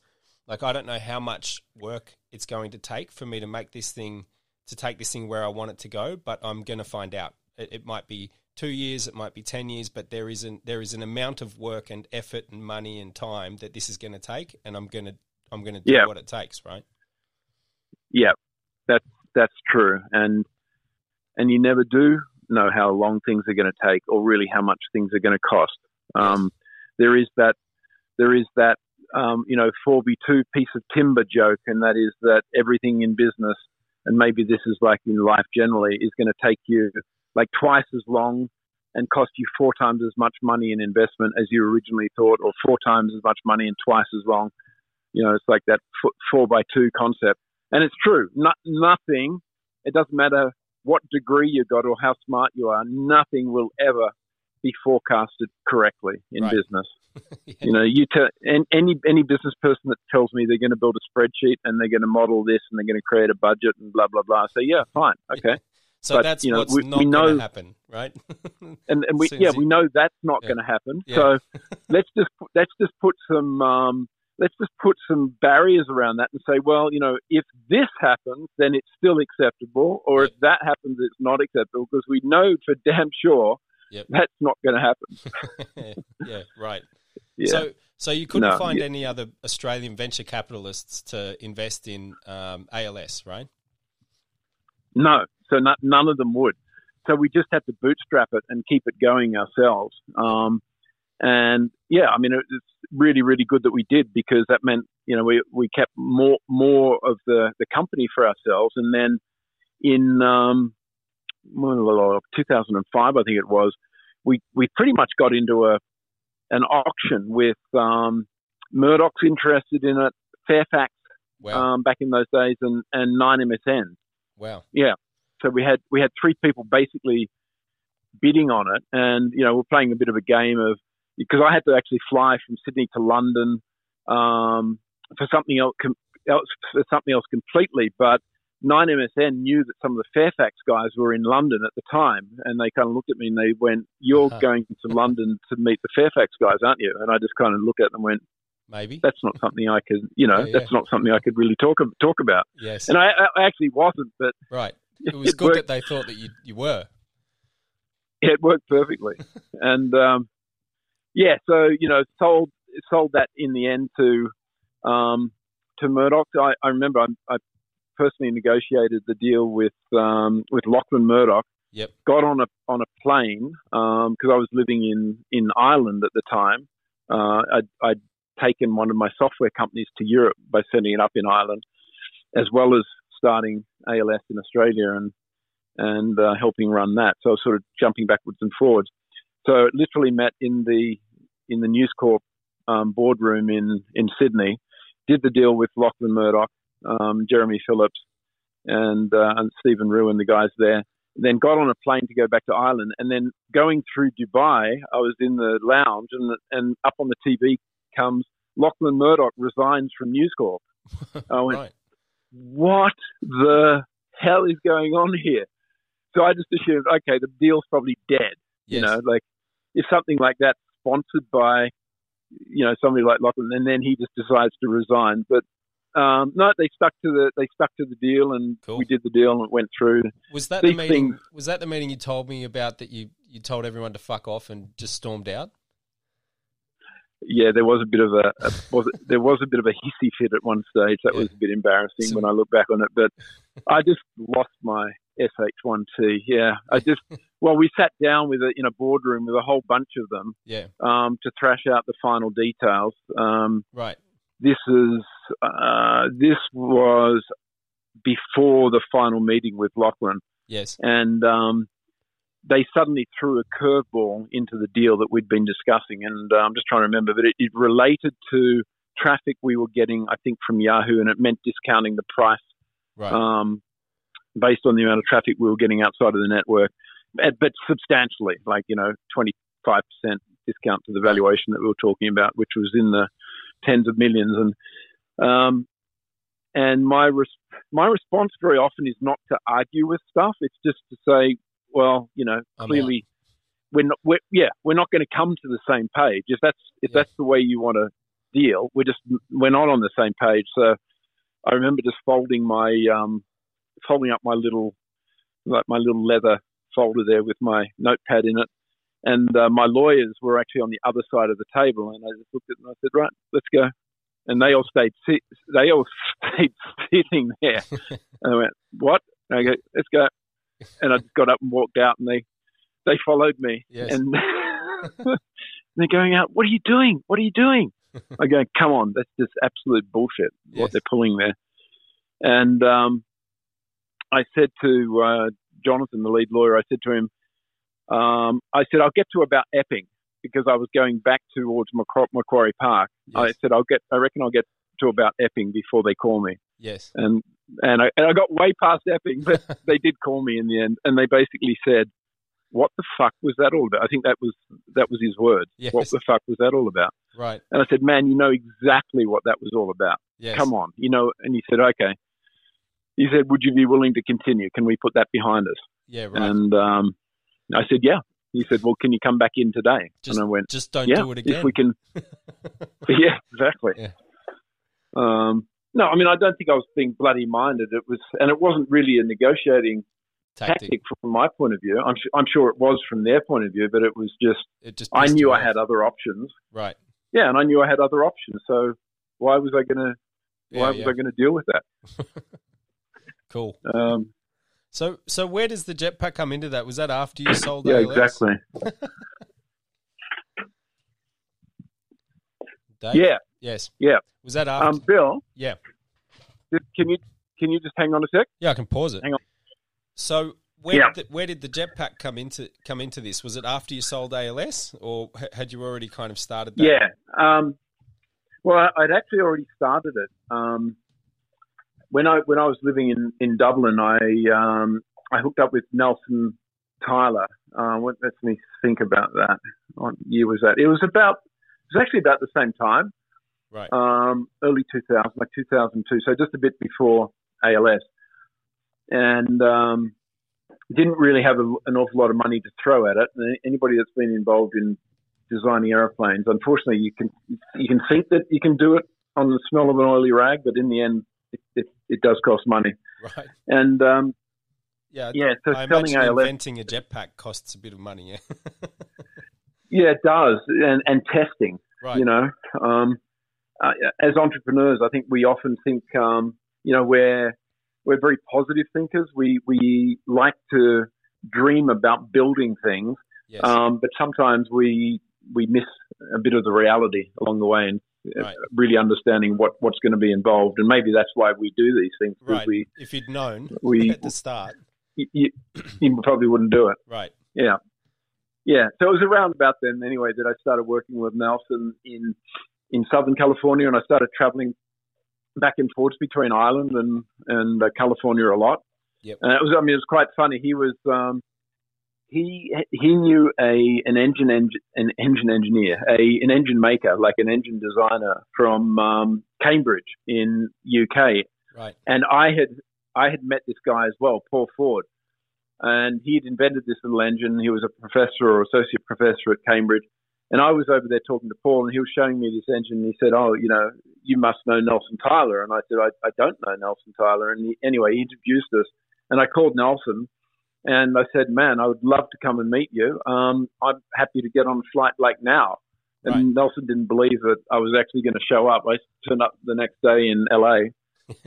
like, I don't know how much work it's going to take for me to make this thing, to take this thing where I want it to go, but I'm going to find out. It, it might be two years, it might be ten years, but there is an, there is an amount of work and effort and money and time that this is going to take, and I'm going to I'm going to do yeah. what it takes, right? Yeah, that's that's true, and and you never do know how long things are going to take or really how much things are going to cost. Um, there is that, there is that, um, you know, four by two piece of timber joke, and that is that everything in business, and maybe this is like in life generally, is going to take you like twice as long and cost you four times as much money in investment as you originally thought, or four times as much money and twice as long. You know, it's like that four by two concept. And it's true. Not, nothing, it doesn't matter what degree you got or how smart you are, nothing will ever be forecasted correctly in right. business. yeah. You know, you tell any any business person that tells me they're going to build a spreadsheet and they're going to model this and they're going to create a budget and blah blah blah. So yeah, fine, okay. Yeah. So but, that's you know, what's we, not we know, going to happen, right? and and we yeah, you... we know that's not yeah. going to happen. Yeah. So let's just let's just put some um, let's just put some barriers around that and say, well, you know, if this happens, then it's still acceptable, or yep. if that happens, it's not acceptable, because we know for damn sure yep. that's not going to happen. yeah, right. Yeah. So, so you couldn't no, find yeah. any other Australian venture capitalists to invest in um, A L S, right? No, so not, none of them would. So we just had to bootstrap it and keep it going ourselves. Um, And yeah, I mean, it's really, really good that we did, because that meant, you know, we, we kept more more of the, the company for ourselves. And then in um, two thousand five, I think it was, we, we pretty much got into a an auction with um, Murdoch's interested in it, Fairfax wow. um, back in those days, and, and nine M S N. Wow. Yeah. So we had we had three people basically bidding on it, and you know, we're playing a bit of a game of. Because I had to actually fly from Sydney to London um, for something else, com- else, for something else completely. But nine M S N knew that some of the Fairfax guys were in London at the time, and they kind of looked at me and they went, "You're uh-huh. going to London to meet the Fairfax guys, aren't you?" And I just kind of looked at them and went, "Maybe that's not something I could, you know, oh, yeah. that's not something I could really talk talk about." Yes, and I, I actually wasn't, but right, it was it good worked. That they thought that you you were. It worked perfectly, and. Um, Yeah, so you know, sold sold that in the end to um, to Murdoch. I, I remember I, I personally negotiated the deal with um, with Lachlan Murdoch. Yep. Got on a on a plane because um, I was living in, in Ireland at the time. Uh, I'd, I'd taken one of my software companies to Europe by setting it up in Ireland, as well as starting A L S in Australia and and uh, helping run that. So I was sort of jumping backwards and forwards. So it literally met in the in the News Corp um, boardroom in, in Sydney, did the deal with Lachlan Murdoch, um, Jeremy Phillips, and, uh, and Stephen Ruin, the guys there, then got on a plane to go back to Ireland. And then going through Dubai, I was in the lounge, and and up on the T V comes Lachlan Murdoch resigns from News Corp. I went, right. What the hell is going on here? So I just assumed, okay, the deal's probably dead. Yes. You know, like if something like that's sponsored by, you know, somebody like Lachlan, and then he just decides to resign. But um, no, they stuck to the they stuck to the deal, and cool. we did the deal, and it went through. Was that These the meeting? Things, was that the meeting you told me about that you, you told everyone to fuck off and just stormed out? Yeah, there was a bit of a, a was it, there was a bit of a hissy fit at one stage. That yeah. was a bit embarrassing so, when I look back on it. But I just lost my S H one T. Yeah, I just well, we sat down with a, in a boardroom with a whole bunch of them. Yeah, um, to thrash out the final details. Um, right. This is uh, this was before the final meeting with Lachlan. Yes, and. Um, They suddenly threw a curveball into the deal that we'd been discussing, and uh, I'm just trying to remember, but it, it related to traffic we were getting, I think, from Yahoo, and it meant discounting the price right. um, based on the amount of traffic we were getting outside of the network, but, but substantially, like, you know, twenty-five percent discount to the valuation that we were talking about, which was in the tens of millions. And um, and my res- my response very often is not to argue with stuff. It's just to say, well, you know, clearly, we're not. We're, yeah, we're not going to come to the same page if that's if yeah. that's the way you want to deal. We're just we're not on the same page. So I remember just folding my um, folding up my little like my little leather folder there with my notepad in it, and uh, my lawyers were actually on the other side of the table, and I just looked at them and I said, "Right, let's go." And they all stayed. Si- they all stayed sitting there, and I went, "What?" And I go, "Let's go." And I just got up and walked out, and they, they followed me. Yes. And they're going out, what are you doing? What are you doing? I go, come on, that's just absolute bullshit, yes. what they're pulling there. And um, I said to uh, Jonathan, the lead lawyer, I said to him, um, I said, I'll get to about Epping, because I was going back towards Macqu- Macquarie Park. Yes. I said, I'll get. I reckon I'll get to about Epping before they call me. Yes. And and I and I got way past Epping, but they did call me in the end, and they basically said, "What the fuck was that all about?" I think that was that was his word. Yes. What the fuck was that all about? Right. And I said, "Man, you know exactly what that was all about. Yes. Come on, you know." And he said, "Okay." He said, "Would you be willing to continue? Can we put that behind us?" Yeah. Right. And um, I said, "Yeah." He said, "Well, can you come back in today?" Just, and I went, "Just don't yeah, do it again." If we can, yeah, exactly. Yeah. Um. No, I mean, I don't think I was being bloody-minded. It was, and it wasn't really a negotiating tactic, tactic from my point of view. I'm, su- I'm sure it was from their point of view, but it was just, it just I knew I off. had other options. Right. Yeah, and I knew I had other options. So why was I going to, why yeah, was yeah. I going to deal with that? Cool. Um, so, so where does the Jetpack come into that? Was that after you sold? Yeah, A L S? Exactly. Yeah. Yes. Yeah. Was that after? Um, Bill? Yeah. Can you can you just hang on a sec? Yeah, I can pause it. Hang on. So where yeah. did the, where did the Jetpack come into come into this? Was it after you sold A L S, or had you already kind of started that? Yeah. Um, well, I'd actually already started it. Um, when I when I was living in, in Dublin, I um, I hooked up with Nelson Tyler. Uh, what, let me think about that. What year was that? It was about it was actually about the same time. Right. Um, early two thousand, like two thousand two, so just a bit before A L S, and um, didn't really have a, an awful lot of money to throw at it. And anybody that's been involved in designing airplanes, unfortunately, you can you can think that you can do it on the smell of an oily rag, but in the end, it, it, it does cost money. Right. And um, yeah, yeah. So I selling A L S, inventing a jetpack costs a bit of money. Yeah. Yeah, it does, and and testing. Right. You know. Um, Uh, as entrepreneurs, I think we often think, um, you know, we're we're very positive thinkers. We we like to dream about building things, yes. um, but sometimes we we miss a bit of the reality along the way, and right. really understanding what, what's going to be involved. And maybe that's why we do these things. Right. We, if you'd known we, at the start, you, you probably wouldn't do it. Right. Yeah. Yeah. So it was around about then, anyway, that I started working with Nelson in. in Southern California, and I started traveling back and forth between Ireland and, and uh, California a lot. Yep. And it was, I mean, it was quite funny. He was, um, he he knew a an engine eng an engine engineer, a an engine maker, like an engine designer from um, Cambridge in U K. Right. And I had I had met this guy as well, Paul Ford, and he had invented this little engine. He was a professor or associate professor at Cambridge. And I was over there talking to Paul, and he was showing me this engine, and he said, oh, you know, you must know Nelson Tyler. And I said, I, I don't know Nelson Tyler. And he, anyway, he introduced us, and I called Nelson, and I said, man, I would love to come and meet you. Um, I'm happy to get on a flight like now. And right. Nelson didn't believe that I was actually going to show up. I turned up the next day in L A,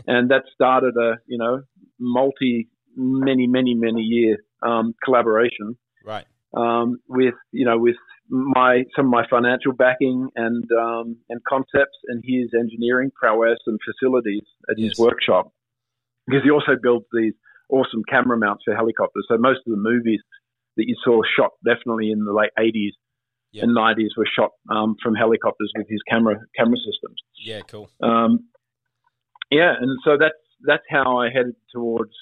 and that started a, you know, multi, many, many, many year um, collaboration. Right. Um, with, you know, with my some of my financial backing and um, and concepts, and his engineering prowess and facilities at yes. his workshop, because he also builds these awesome camera mounts for helicopters. So most of the movies that you saw shot definitely in the late eighties yep. and nineties were shot um, from helicopters with his camera camera systems. Yeah, cool. Um, yeah, and so that's that's how I headed towards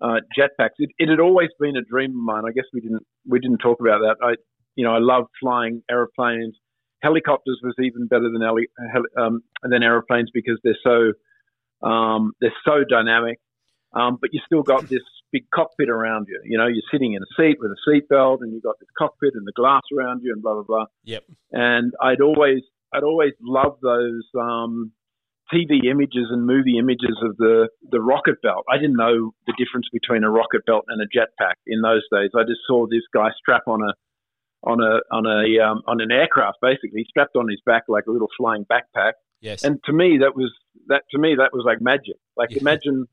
uh, jetpacks. It, it had always been a dream of mine. I guess we didn't we didn't talk about that. I You know, I loved flying airplanes. Helicopters was even better than um, than airplanes because they're so um, they're so dynamic. Um, but you still got this big cockpit around you. You know, you're sitting in a seat with a seatbelt, and you've got this cockpit and the glass around you, and blah blah blah. Yep. And I'd always I'd always loved those um, T V images and movie images of the the rocket belt. I didn't know the difference between a rocket belt and a jetpack in those days. I just saw this guy strap on a on a on a um, on an aircraft, basically strapped on his back like a little flying backpack. Yes. And to me that was that to me that was like magic. Like yeah. imagine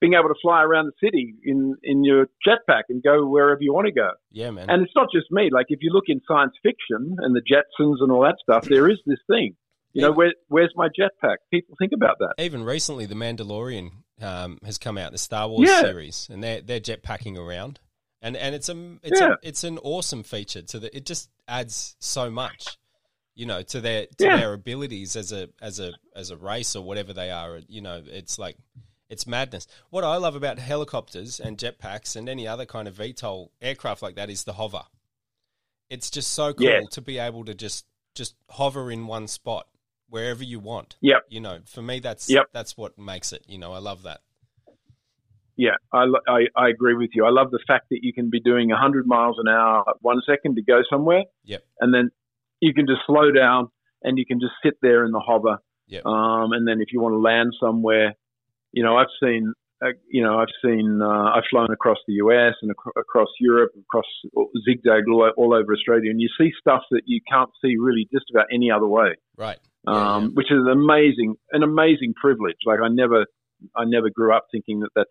being able to fly around the city in in your jetpack and go wherever you want to go. Yeah, man. And it's not just me. Like if you look in science fiction and the Jetsons and all that stuff, there is this thing. You yeah. know, where where's my jetpack? People think about that. Even recently, The Mandalorian um, has come out, the Star Wars yeah. series, and they're they're jetpacking around. And and it's a it's yeah. a, it's an awesome feature to the, it just adds so much, you know, to their to yeah. their abilities as a as a as a race or whatever they are. You know, it's like it's madness. What I love about helicopters and jetpacks and any other kind of V TOL aircraft like that is the hover. It's just so cool yeah. to be able to just just hover in one spot wherever you want. Yep. You know, for me that's yep. that's what makes it. You know, I love that. Yeah, I, I, I agree with you. I love the fact that you can be doing a hundred miles an hour one second to go somewhere, yep. and then you can just slow down and you can just sit there in the hover. Yep. Um, and then if you want to land somewhere, you know, I've seen, uh, you know, I've seen, uh, I've flown across the U S and ac across Europe, across zigzag all, all over Australia, and you see stuff that you can't see really just about any other way. Right. Yeah, um, yeah. Which is amazing, an amazing privilege. Like I never, I never grew up thinking that that's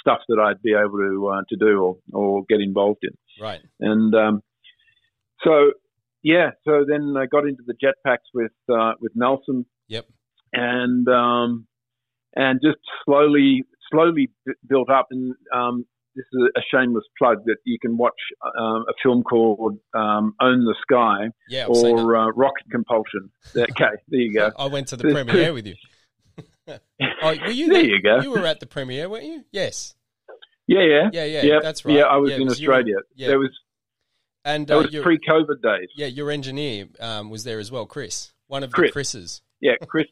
stuff that I'd be able to uh, to do or, or get involved in. Right. And um, so, yeah, so then I got into the jetpacks with uh, with Nelson. Yep. And um, and just slowly slowly built up. And um, this is a shameless plug that you can watch um, a film called um, Own the Sky yeah, or uh, Rocket Compulsion. Okay, there you go. I went to the premiere with you. Oh, were you there? There you go. You were at the premiere, weren't you? Yes. Yeah, yeah, yeah, yeah. Yep. That's right. Yeah, I was yeah, in Australia. Were, yeah. There was, and that uh, was pre-COVID days. Yeah, your engineer um, was there as well, Chris. One of Chris. the Chris's. Yeah, Chris.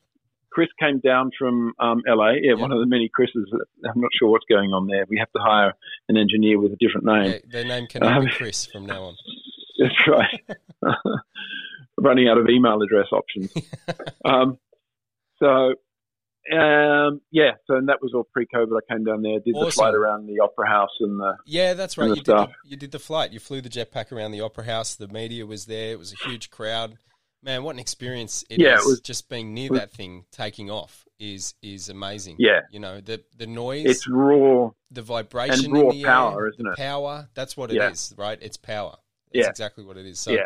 Chris came down from um, L A. Yeah, yeah, one of the many Chris's. I'm not sure what's going on there. We have to hire an engineer with a different name. Yeah, their name can um, be Chris from now on. That's right. Running out of email address options. um, so. Um, yeah, so and that was all pre-COVID. I came down there, did awesome. the flight around the Opera House and the yeah, that's right. You did the, you did the flight. You flew the jetpack around the Opera House. The media was there. It was a huge crowd. Man, what an experience it yeah, is! It was, just being near was, that thing taking off is is amazing. Yeah, you know the the noise. It's raw. The vibration and raw in the power, air, isn't the it? Power. That's what it yeah. is, right? It's power. That's yeah. exactly what it is. So, yeah.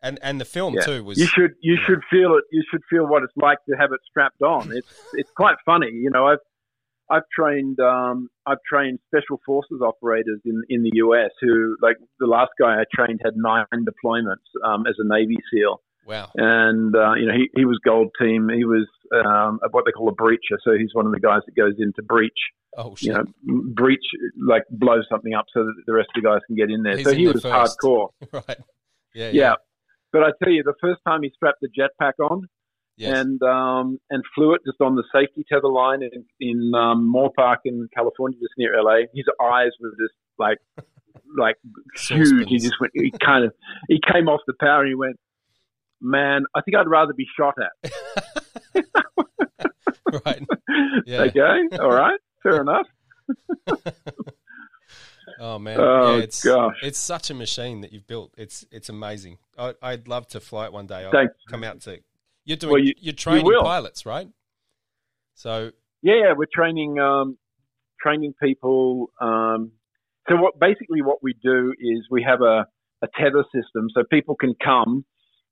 And and the film yeah. too was you should you yeah. should feel it you should feel what it's like to have it strapped on. It's it's quite funny, you know. I've I've trained um, I've trained special forces operators in in the U S who, like the last guy I trained had nine deployments um, as a Navy SEAL. Wow. And, uh, you know, he, he was gold team. He was um, what they call a breacher. So he's one of the guys that goes in to breach. Oh, shit. You know, breach, like blow something up so that the rest of the guys can get in there. He's so in he there was first. Hardcore. Right. Yeah, yeah. Yeah. But I tell you, the first time he strapped the jetpack on, yes. and um, and flew it just on the safety tether line in, in um, Moore Park in California, just near L A, his eyes were just like like huge. He just went, he kind of, he came off the power and he went, man, I think I'd rather be shot at. Right. Yeah. Okay. All right. Fair enough. Oh man. Oh, yeah, it's, gosh. It's such a machine that you've built. It's it's amazing. I, I'd love to fly it one day. I'll Thanks. Come out to. You're doing. Well, you, you're training you pilots, right? So. Yeah, we're training um, training people. Um, so what basically what we do is we have a, a tether system, so people can come.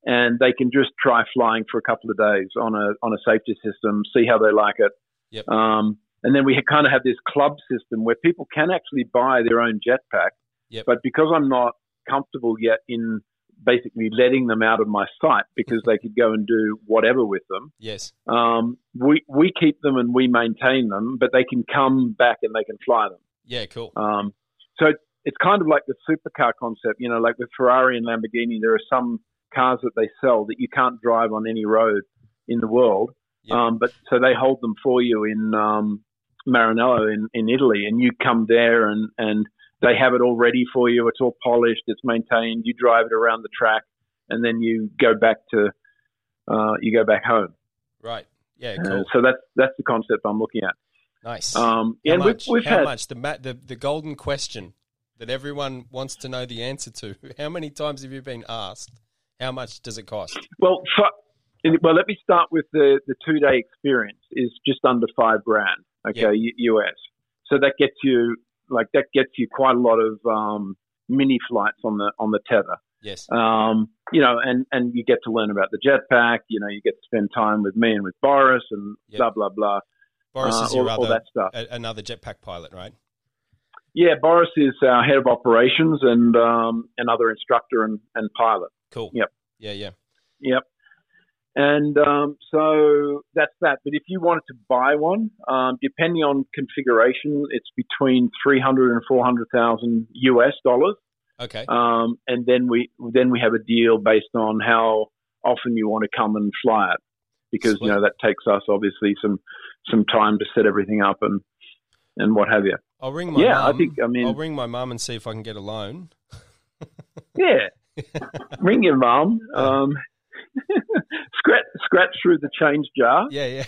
And they can just try flying for a couple of days on a on a safety system, see how they like it. Yep. Um, and then we kind of have this club system where people can actually buy their own jetpack. Yep. But because I'm not comfortable yet in basically letting them out of my sight because they could go and do whatever with them. Yes. Um, we we keep them and we maintain them, but they can come back and they can fly them. Yeah, cool. Um, so it's kind of like the supercar concept, you know, like with Ferrari and Lamborghini, there are some cars that they sell that you can't drive on any road in the world. Yep. Um, but so they hold them for you in um, Maranello in, in Italy, and you come there and, and they have it all ready for you. It's all polished. It's maintained. You drive it around the track and then you go back to, uh, you go back home. Right. Yeah. Cool. Uh, so that's, that's the concept I'm looking at. Nice. Um, how and much, we've, we've how had, much? The, the, the golden question that everyone wants to know the answer to. How many times have you been asked? How much does it cost? Well, so, well, let me start with the, the two day experience is just under five grand, okay, yeah. U S. So that gets you like that gets you quite a lot of um, mini flights on the on the tether. Yes. Um, you know, and, and you get to learn about the jetpack. You know, you get to spend time with me and with Boris and yep. blah blah blah. Boris uh, is your all, other, all that stuff. A, another jetpack pilot, right? Yeah, Boris is our head of operations and um, another instructor and, and pilot. Cool. Yep. Yeah, yeah. Yep. And um, so that's that. But if you wanted to buy one, um, depending on configuration, it's between three hundred and four hundred thousand U S dollars. Okay. Um, and then we then we have a deal based on how often you want to come and fly it, because Sweet. You know that takes us obviously some some time to set everything up and and what have you. I'll ring my yeah. Mom. I think I mean I'll ring my mum and see if I can get a loan. Yeah. Ring your mum. Um, scratch, scratch through the change jar. Yeah, yeah.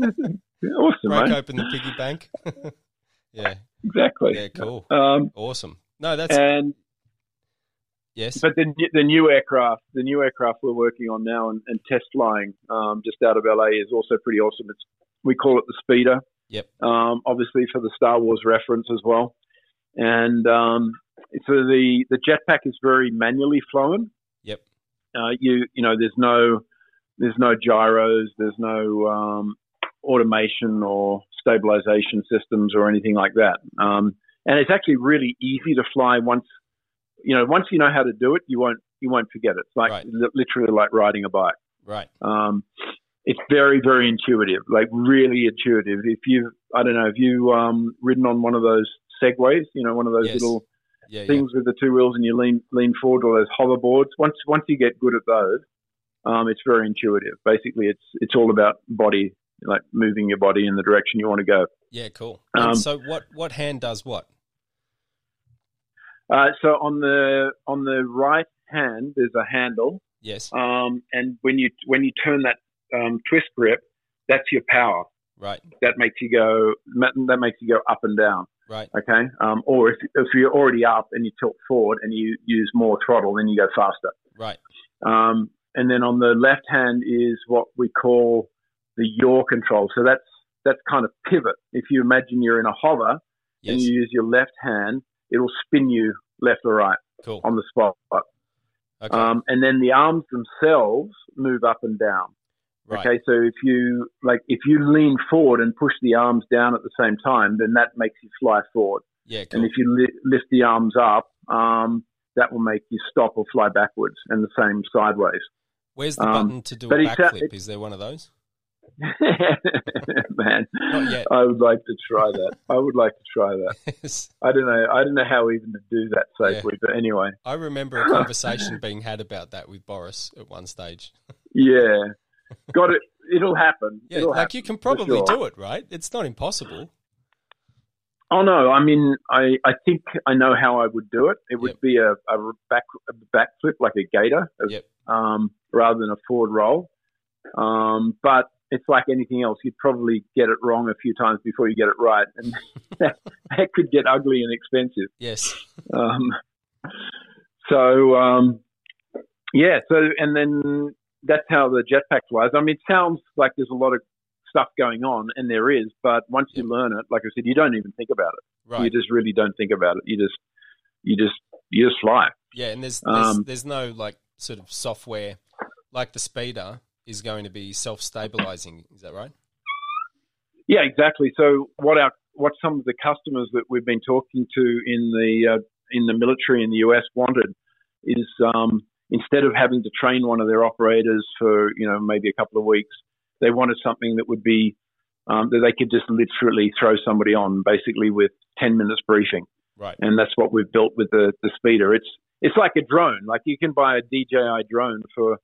Awesome, Break mate. Open the piggy bank. Yeah, exactly. Yeah, cool. Um, awesome. No, that's and yes. But the the new aircraft, the new aircraft we're working on now and, and test flying um, just out of L A is also pretty awesome. It's we call it the Speeder. Yep. Um, obviously for the Star Wars reference as well, and. Um, So the, the jetpack is very manually flown. Yep. Uh, you you know there's no there's no gyros, there's no um, automation or stabilization systems or anything like that. Um, and it's actually really easy to fly once you know once you know how to do it. You won't you won't forget it. It's like right. li- literally like riding a bike. Right. Um, it's very very intuitive, like really intuitive. If you I don't know if you um ridden on one of those Segways, you know one of those yes. little Yeah, things yeah. with the two wheels and you lean lean forward or those hoverboards. Once once you get good at those, um, it's very intuitive. Basically, it's it's all about body, like moving your body in the direction you want to go. Yeah, cool. Um, and so what, what hand does what? Uh, so on the on the right hand, there's a handle. Yes. Um, and when you when you turn that um, twist grip, that's your power. Right. That makes you go. That makes you go up and down. Right. Okay. Um, or if, if you're already up and you tilt forward and you use more throttle, then you go faster. Right. Um, and then on the left hand is what we call the yaw control. So that's that's kind of pivot. If you imagine you're in a hover yes. and you use your left hand, it'll spin you left or right cool. on the spot. Okay. Um, and then the arms themselves move up and down. Right. Okay, so if you like, if you lean forward and push the arms down at the same time, then that makes you fly forward. Yeah, cool. And if you li- lift the arms up, um, that will make you stop or fly backwards, and the same sideways. Where's the um, button to do a backflip? T- Is there one of those? Man, I would like to try that. I would like to try that. Yes. I don't know. I don't know how even to do that safely, yeah. But anyway. I remember a conversation being had about that with Boris at one stage. Yeah. Got it. It'll happen. Yeah, It'll like happen, you can probably sure. do it, right? It's not impossible. Oh, no. I mean, I, I think I know how I would do it. It would yep. be a, a back a backflip, like a gator, yep. um, rather than a forward roll. Um, but it's like anything else. You'd probably get it wrong a few times before you get it right. And that, that could get ugly and expensive. Yes. Um, so, um, yeah. So, and then... that's how the jetpack was. I mean, it sounds like there's a lot of stuff going on, and there is, but once you learn it, like I said, you don't even think about it. Right. You just really don't think about it. You just, you just, you just fly. Yeah, and there's there's, um, there's no like sort of software, like the speeder is going to be self-stabilizing. Is that right? Yeah, exactly. So what our what some of the customers that we've been talking to in the uh, in the military in the U S wanted is. Um, Instead of having to train one of their operators for, you know, maybe a couple of weeks, they wanted something that would be um, that they could just literally throw somebody on, basically with ten minutes briefing. Right. And that's what we've built with the, the speeder. It's it's like a drone. Like you can buy a D J I drone for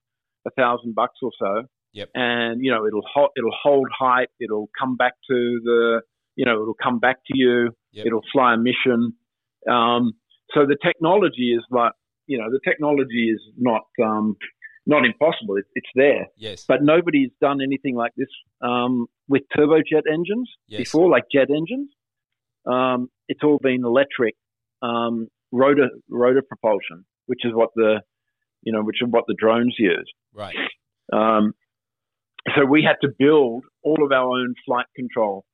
a thousand bucks or so. Yep. And you know it'll ho- it'll hold height. It'll come back to the you know it'll come back to you. Yep. It'll fly a mission. Um, so the technology is like. You know, the technology is not um, not impossible. It, it's there. Yes. But nobody's done anything like this um, with turbojet engines yes. before, like jet engines. Um, it's all been electric um, rotor rotor propulsion, which is what the you know, which is what the drones use. Right. Um, so we had to build all of our own flight control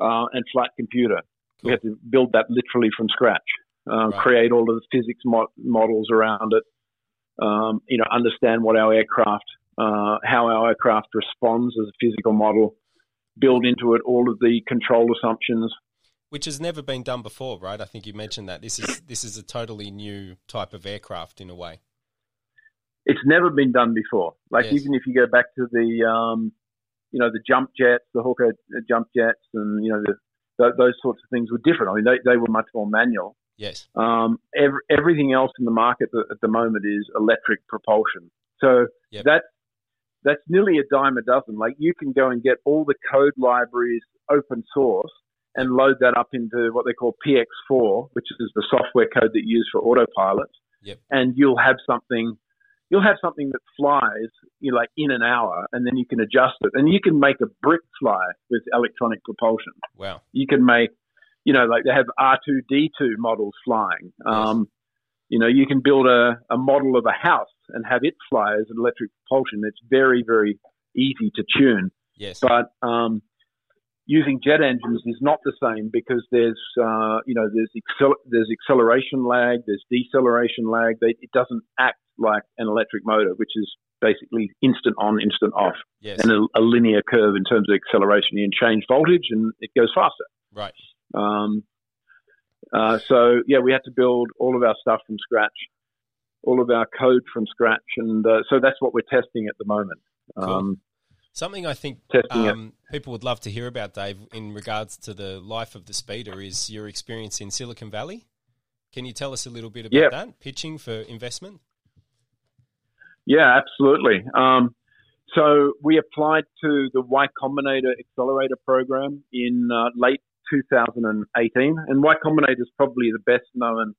uh, and flight computer. Cool. We had to build that literally from scratch. Um, right. Create all of the physics mo- models around it. Um, you know, understand what our aircraft, uh, how our aircraft responds as a physical model. Build into it all of the control assumptions, which has never been done before, right? I think you mentioned that this is this is a totally new type of aircraft in a way. It's never been done before. Like yes. even if you go back to the, um, you know, the jump jets, the Hawker jump jets, and you know the, th- those sorts of things were different. I mean, they they were much more manual. Yes. Um, every, everything else in the market at the moment is electric propulsion. So yep. that that's nearly a dime a dozen. Like you can go and get all the code libraries open source and load that up into what they call P X four, which is the software code that you use for autopilot. Yep. And you'll have something you'll have something that flies you know, like in an hour, and then you can adjust it, and you can make a brick fly with electronic propulsion. Wow. You can make You know, like they have R two D two models flying. Um, nice. You know, you can build a, a model of a house and have it fly as an electric propulsion. It's very, very easy to tune. Yes. But um, using jet engines is not the same because there's, uh, you know, there's accel- there's acceleration lag, there's deceleration lag. They, it doesn't act like an electric motor, which is basically instant on, instant off. Yes. And a, a linear curve in terms of acceleration. You can change voltage and it goes faster. Right. Um, uh, so yeah, we had to build all of our stuff from scratch, all of our code from scratch. And, uh, so that's what we're testing at the moment. Cool. Um, something I think, um, people would love to hear about, Dave, in regards to the life of the speeder is your experience in Silicon Valley. Can you tell us a little bit about yeah. that pitching for investment? Yeah, absolutely. Um, so we applied to the Y Combinator accelerator program in uh, late two thousand eighteen, and Y Combinator is probably the best known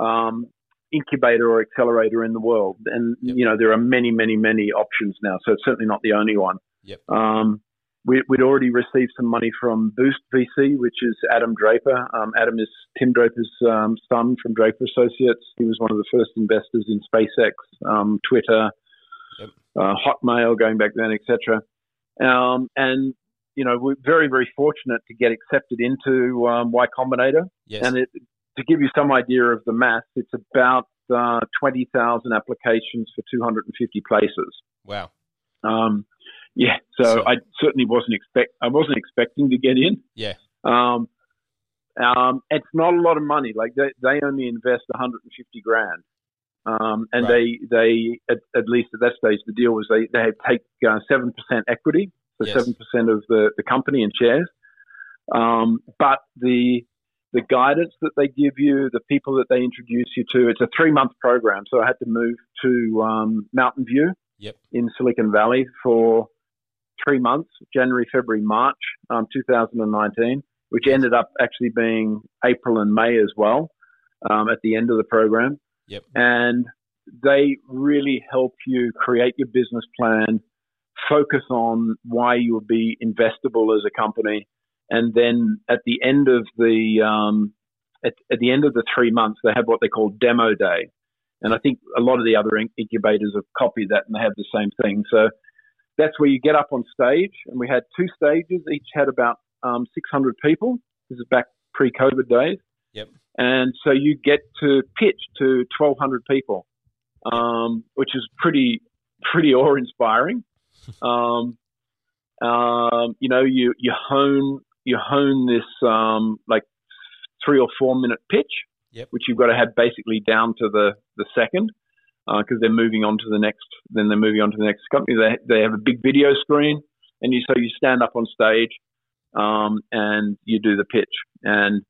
um, incubator or accelerator in the world. And yep. you know there are many, many, many options now, so it's certainly not the only one. Yep. Um, we, we'd already received some money from Boost V C, which is Adam Draper. Um, Adam is Tim Draper's um, son from Draper Associates. He was one of the first investors in SpaceX, um, Twitter, yep. uh, Hotmail, going back then, et cetera. Um, and You know, we're very, very fortunate to get accepted into um, Y Combinator. Yes. And it, to give you some idea of the math, it's about uh, twenty thousand applications for two hundred fifty places. Wow. Um, yeah. So, so I certainly wasn't expect I wasn't expecting to get in. Yeah. Um, um, it's not a lot of money. Like they, they only invest one hundred fifty grand. Um, and right. they, they at, at least at that stage, the deal was they, they had take uh, seven percent equity, so yes. seven percent of the, the company in shares. Um, but the the guidance that they give you, the people that they introduce you to, it's a three-month program. So I had to move to um, Mountain View yep. in Silicon Valley for three months, January, February, March um, two thousand nineteen, which yes. ended up actually being April and May as well um, at the end of the program. Yep. And they really help you create your business plan, focus on why you will be investable as a company, and then at the end of the um, at, at the end of the three months, they have what they call demo day, and I think a lot of the other incubators have copied that and they have the same thing. So that's where you get up on stage, and we had two stages, each had about um, six hundred people. This is back pre-COVID days. Yep. And so you get to pitch to twelve hundred people, um, which is pretty, pretty awe-inspiring. um, um, you know, you, you hone, you hone this, um, like three or four minute pitch, yep. which you've got to have basically down to the, the second, uh, cause they're moving on to the next, then they're moving on to the next company. They, they have a big video screen, and you, so you stand up on stage, um, and you do the pitch. And,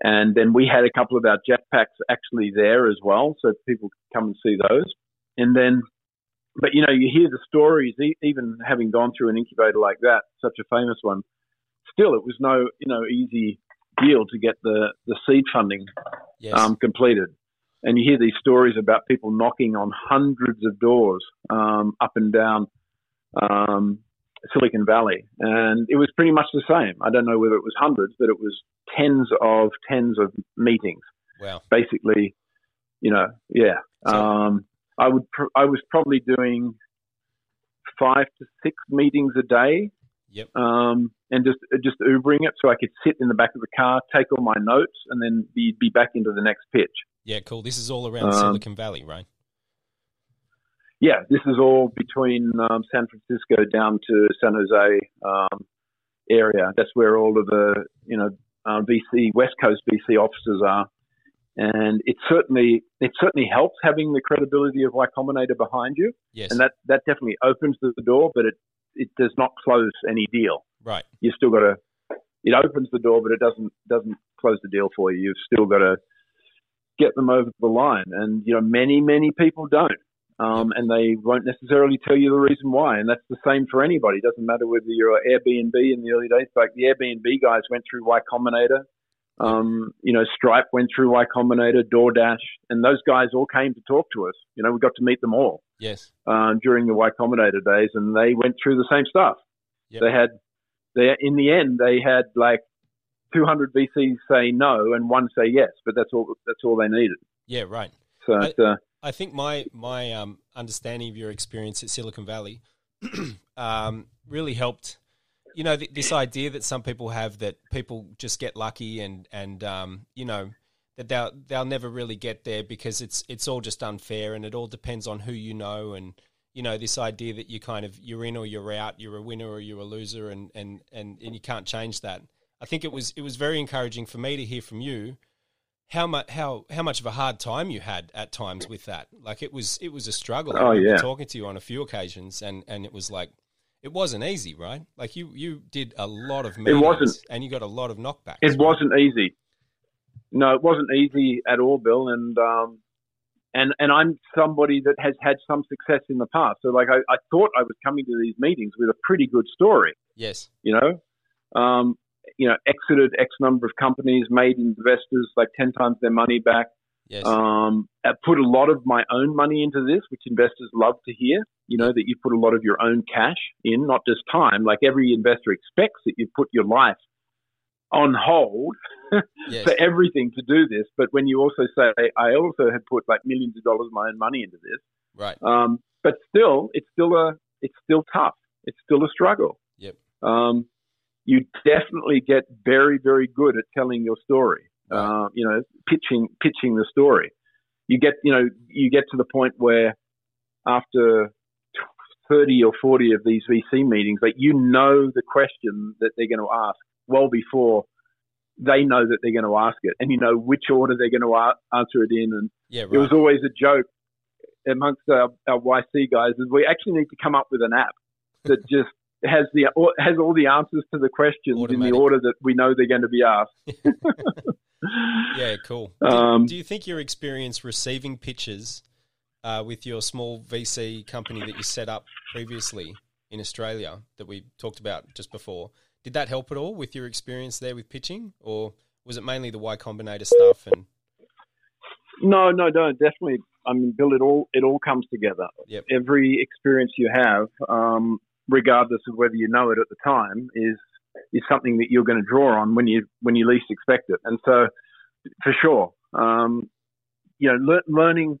And then we had a couple of our jetpacks actually there as well, so people could come and see those. And then, but you know, you hear the stories, even having gone through an incubator like that, such a famous one, still it was no, you know, easy deal to get the, the seed funding yes. um, completed. And you hear these stories about people knocking on hundreds of doors um, up and down um, Silicon Valley. And it was pretty much the same. I don't know whether it was hundreds, but it was tens of tens of meetings. Wow. Basically, you know, yeah. So, um, I would, pr- I was probably doing five to six meetings a day. Yep. Um, and just, just Ubering it so I could sit in the back of the car, take all my notes, and then be, be back into the next pitch. Yeah, cool. This is all around um, Silicon Valley, right? Yeah, this is all between um, San Francisco down to San Jose um, area. That's where all of the, you know, uh, V C, West Coast V C offices are. And it certainly it certainly helps having the credibility of Y Combinator behind you. Yes. And that, that definitely opens the door, but it, it does not close any deal. Right. You've still got to – it opens the door, but it doesn't doesn't close the deal for you. You've still got to get them over the line. And, you know, many, many people don't. Um, and they won't necessarily tell you the reason why. And that's the same for anybody. It doesn't matter whether you're Airbnb in the early days. Like the Airbnb guys went through Y Combinator. Um, you know, Stripe went through Y Combinator, DoorDash. And those guys all came to talk to us. You know, we got to meet them all. Yes. Uh, during the Y Combinator days. And they went through the same stuff. Yep. They had, they in the end, they had like two hundred V Cs say no and one say yes. But that's all, that's all they needed. Yeah, right. So I- it's, uh, I think my my um, understanding of your experience at Silicon Valley um, really helped. You know, th- this idea that some people have that people just get lucky and and um, you know that they'll they'll never really get there because it's it's all just unfair and it all depends on who you know and you know this idea that you kind of you're in or you're out, you're a winner or you're a loser and and and, and you can't change that. I think it was it was very encouraging for me to hear from you. How much how how much of a hard time you had at times with that? Like it was it was a struggle. Oh, I remember yeah. talking to you on a few occasions, and, and it was like it wasn't easy, right? Like you, you did a lot of meetings, it wasn't, and you got a lot of knockbacks. It right? wasn't easy. No, it wasn't easy at all, Bill. And um, and and I'm somebody that has had some success in the past. So like I, I thought I was coming to these meetings with a pretty good story. Yes, you know. Um, you know, exited X number of companies, made investors like ten times their money back. Yes. Um, I put a lot of my own money into this, which investors love to hear, you know, that you put a lot of your own cash in, not just time. Like every investor expects that you put your life on hold yes. for everything to do this. But when you also say, I also have put like millions of dollars of my own money into this. Right. Um, but still, it's still a, it's still tough. It's still a struggle. Yep. Um, you definitely get very, very good at telling your story, uh, you know, pitching pitching the story. You get, you know, you get to the point where after thirty or forty of these V C meetings, like you know the question that they're going to ask well before they know that they're going to ask it, and you know which order they're going to a- answer it in. And yeah, right. It was always a joke amongst our, our Y C guys is we actually need to come up with an app that just has the or, has all the answers to the questions Automatic. in the order that we know they're going to be asked. Yeah, cool. Do, um, do you think your experience receiving pitches uh, with your small V C company that you set up previously in Australia that we talked about just before, did that help at all with your experience there with pitching, or was it mainly the Y Combinator stuff? And no, no, no, definitely. I mean, Bill, it all it all comes together. Yep. Every experience you have, um, regardless of whether you know it at the time, is is something that you're going to draw on when you when you least expect it. And so, for sure, um, you know, le- learning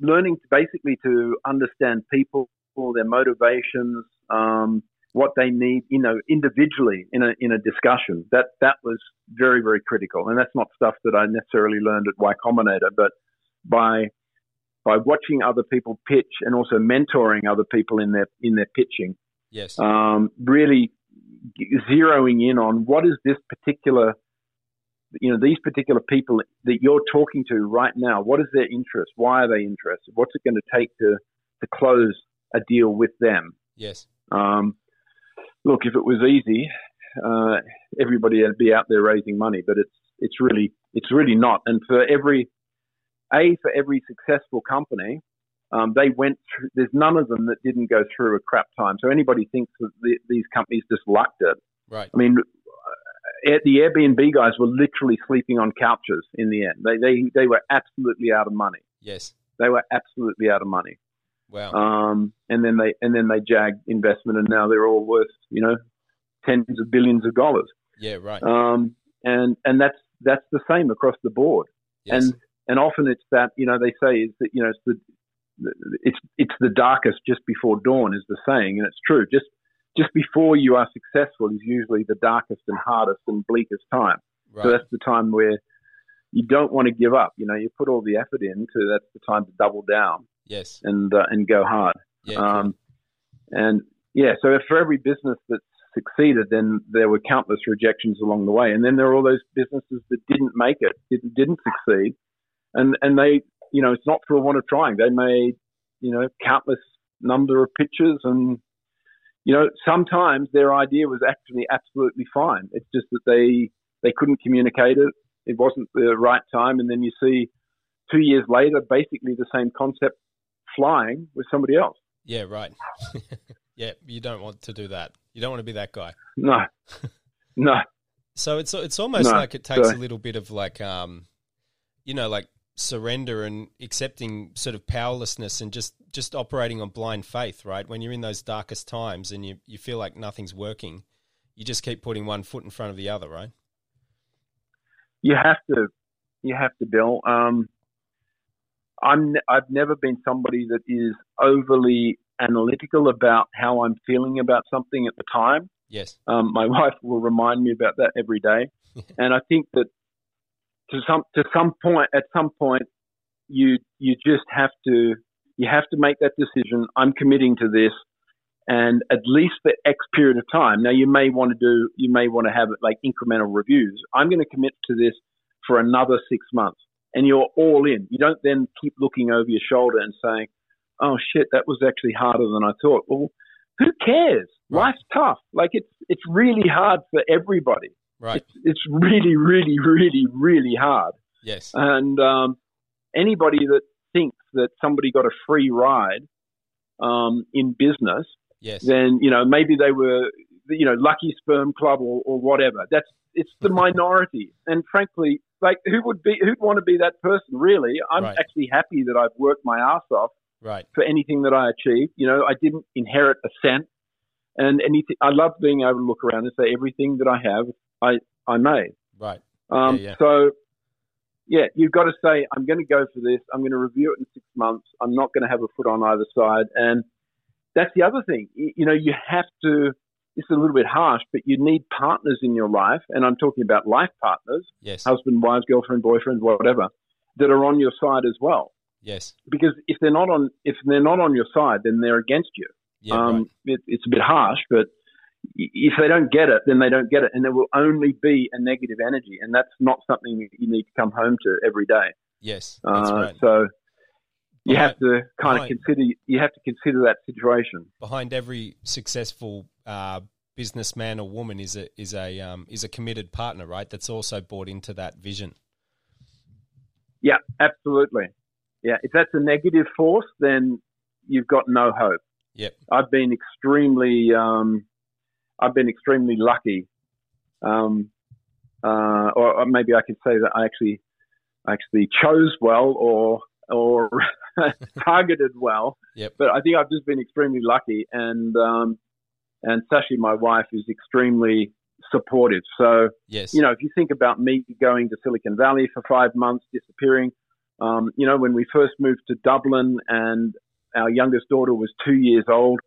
learning basically to understand people, their motivations, um, what they need, you know, individually in a in a discussion. That that was very, very critical. And that's not stuff that I necessarily learned at Y Combinator, but by by watching other people pitch and also mentoring other people in their in their pitching. Yes. Um, really zeroing in on what is this particular, you know, these particular people that you're talking to right now, what is their interest? Why are they interested? What's it going to take to, to close a deal with them? Yes. Um, look, if it was easy, uh, everybody would be out there raising money, but it's, it's really, it's really not. And for every, A, for every successful company, um, they went through, there's none of them that didn't go through a crap time. So anybody thinks that the, these companies just lucked it. Right. I mean, the Airbnb guys were literally sleeping on couches in the end. They they, they were absolutely out of money. Yes. They were absolutely out of money. Wow. Um, and then they and then they jagged investment, and now they're all worth, you know, tens of billions of dollars. Yeah, right. Um, and and that's that's the same across the board. Yes. And and often it's that, you know, they say is that, you know, it's the it's it's the darkest just before dawn is the saying, and it's true. Just just before you are successful is usually the darkest and hardest and bleakest time. Right. So that's the time where you don't want to give up. You know, you put all the effort into. That's the time to double down. Yes, and uh, and go hard. Yeah, um, and yeah. So for every business that succeeded, then there were countless rejections along the way, and then there are all those businesses that didn't make it, didn't, didn't succeed, and and they, you know, it's not for want of trying. They made, you know, countless number of pitches, and you know, sometimes their idea was actually absolutely fine. It's just that they they couldn't communicate it. It wasn't the right time, and then you see two years later, basically the same concept flying with somebody else. Yeah, right. Yeah, you don't want to do that. You don't want to be that guy. No, no. So it's it's almost no. like it takes so. a little bit of like, um, you know, like surrender and accepting sort of powerlessness and just, just operating on blind faith, right? When you're in those darkest times and you, you feel like nothing's working, you just keep putting one foot in front of the other, right? You have to. You have to, Bill. Um, I'm, I've never been somebody that is overly analytical about how I'm feeling about something at the time. Yes. Um, my wife will remind me about that every day. And I think that to some, to some point, at some point, you, you just have to, you have to make that decision. I'm committing to this. And at least for X period of time. Now you may want to do, you may want to have like incremental reviews. I'm going to commit to this for another six months. And you're all in. You don't then keep looking over your shoulder and saying, "Oh shit, that was actually harder than I thought." Well, who cares? Right. Life's tough. Like it's it's really hard for everybody. Right. It's, it's really, really, really, really hard. Yes. And um, anybody that thinks that somebody got a free ride um, in business, yes, then you know maybe they were, you know, Lucky Sperm Club or, or whatever. That's it's the minority, and frankly. Like who would be who'd want to be that person? Really, I'm right. actually happy that I've worked my ass off right. for anything that I achieved. You know, I didn't inherit a cent, and anything. I love being able to look around and say everything that I have, I I made. Right. Um, yeah, yeah. So, yeah, you've got to say I'm going to go for this. I'm going to review it in six months. I'm not going to have a foot on either side, and that's the other thing. You, you know, you have to. It's a little bit harsh, but you need partners in your life, and I'm talking about life partners, yes, husband, wives, girlfriend, boyfriend, whatever, that are on your side as well. Yes. Because if they're not on if they're not on your side, then they're against you. Yeah, um, right. it, it's a bit harsh, but if they don't get it, then they don't get it, and there will only be a negative energy, and that's not something you need to come home to every day. Yes, that's uh, right. So you behind, have to kind behind, of consider you have to consider that situation. Behind every successful uh, businessman or woman is a is a um, is a committed partner, right? That's also bought into that vision. Yeah, absolutely. Yeah, if that's a negative force, then you've got no hope. Yep. I've been extremely. Um, I've been extremely lucky, um, uh, or maybe I could say that I actually actually chose well or or targeted well. Yep. But I think I've just been extremely lucky, and um, and Sashi, my wife, is extremely supportive. So yes. You know, if you think about me going to Silicon Valley for five months, disappearing, um, you know, when we first moved to Dublin and our youngest daughter was two years old.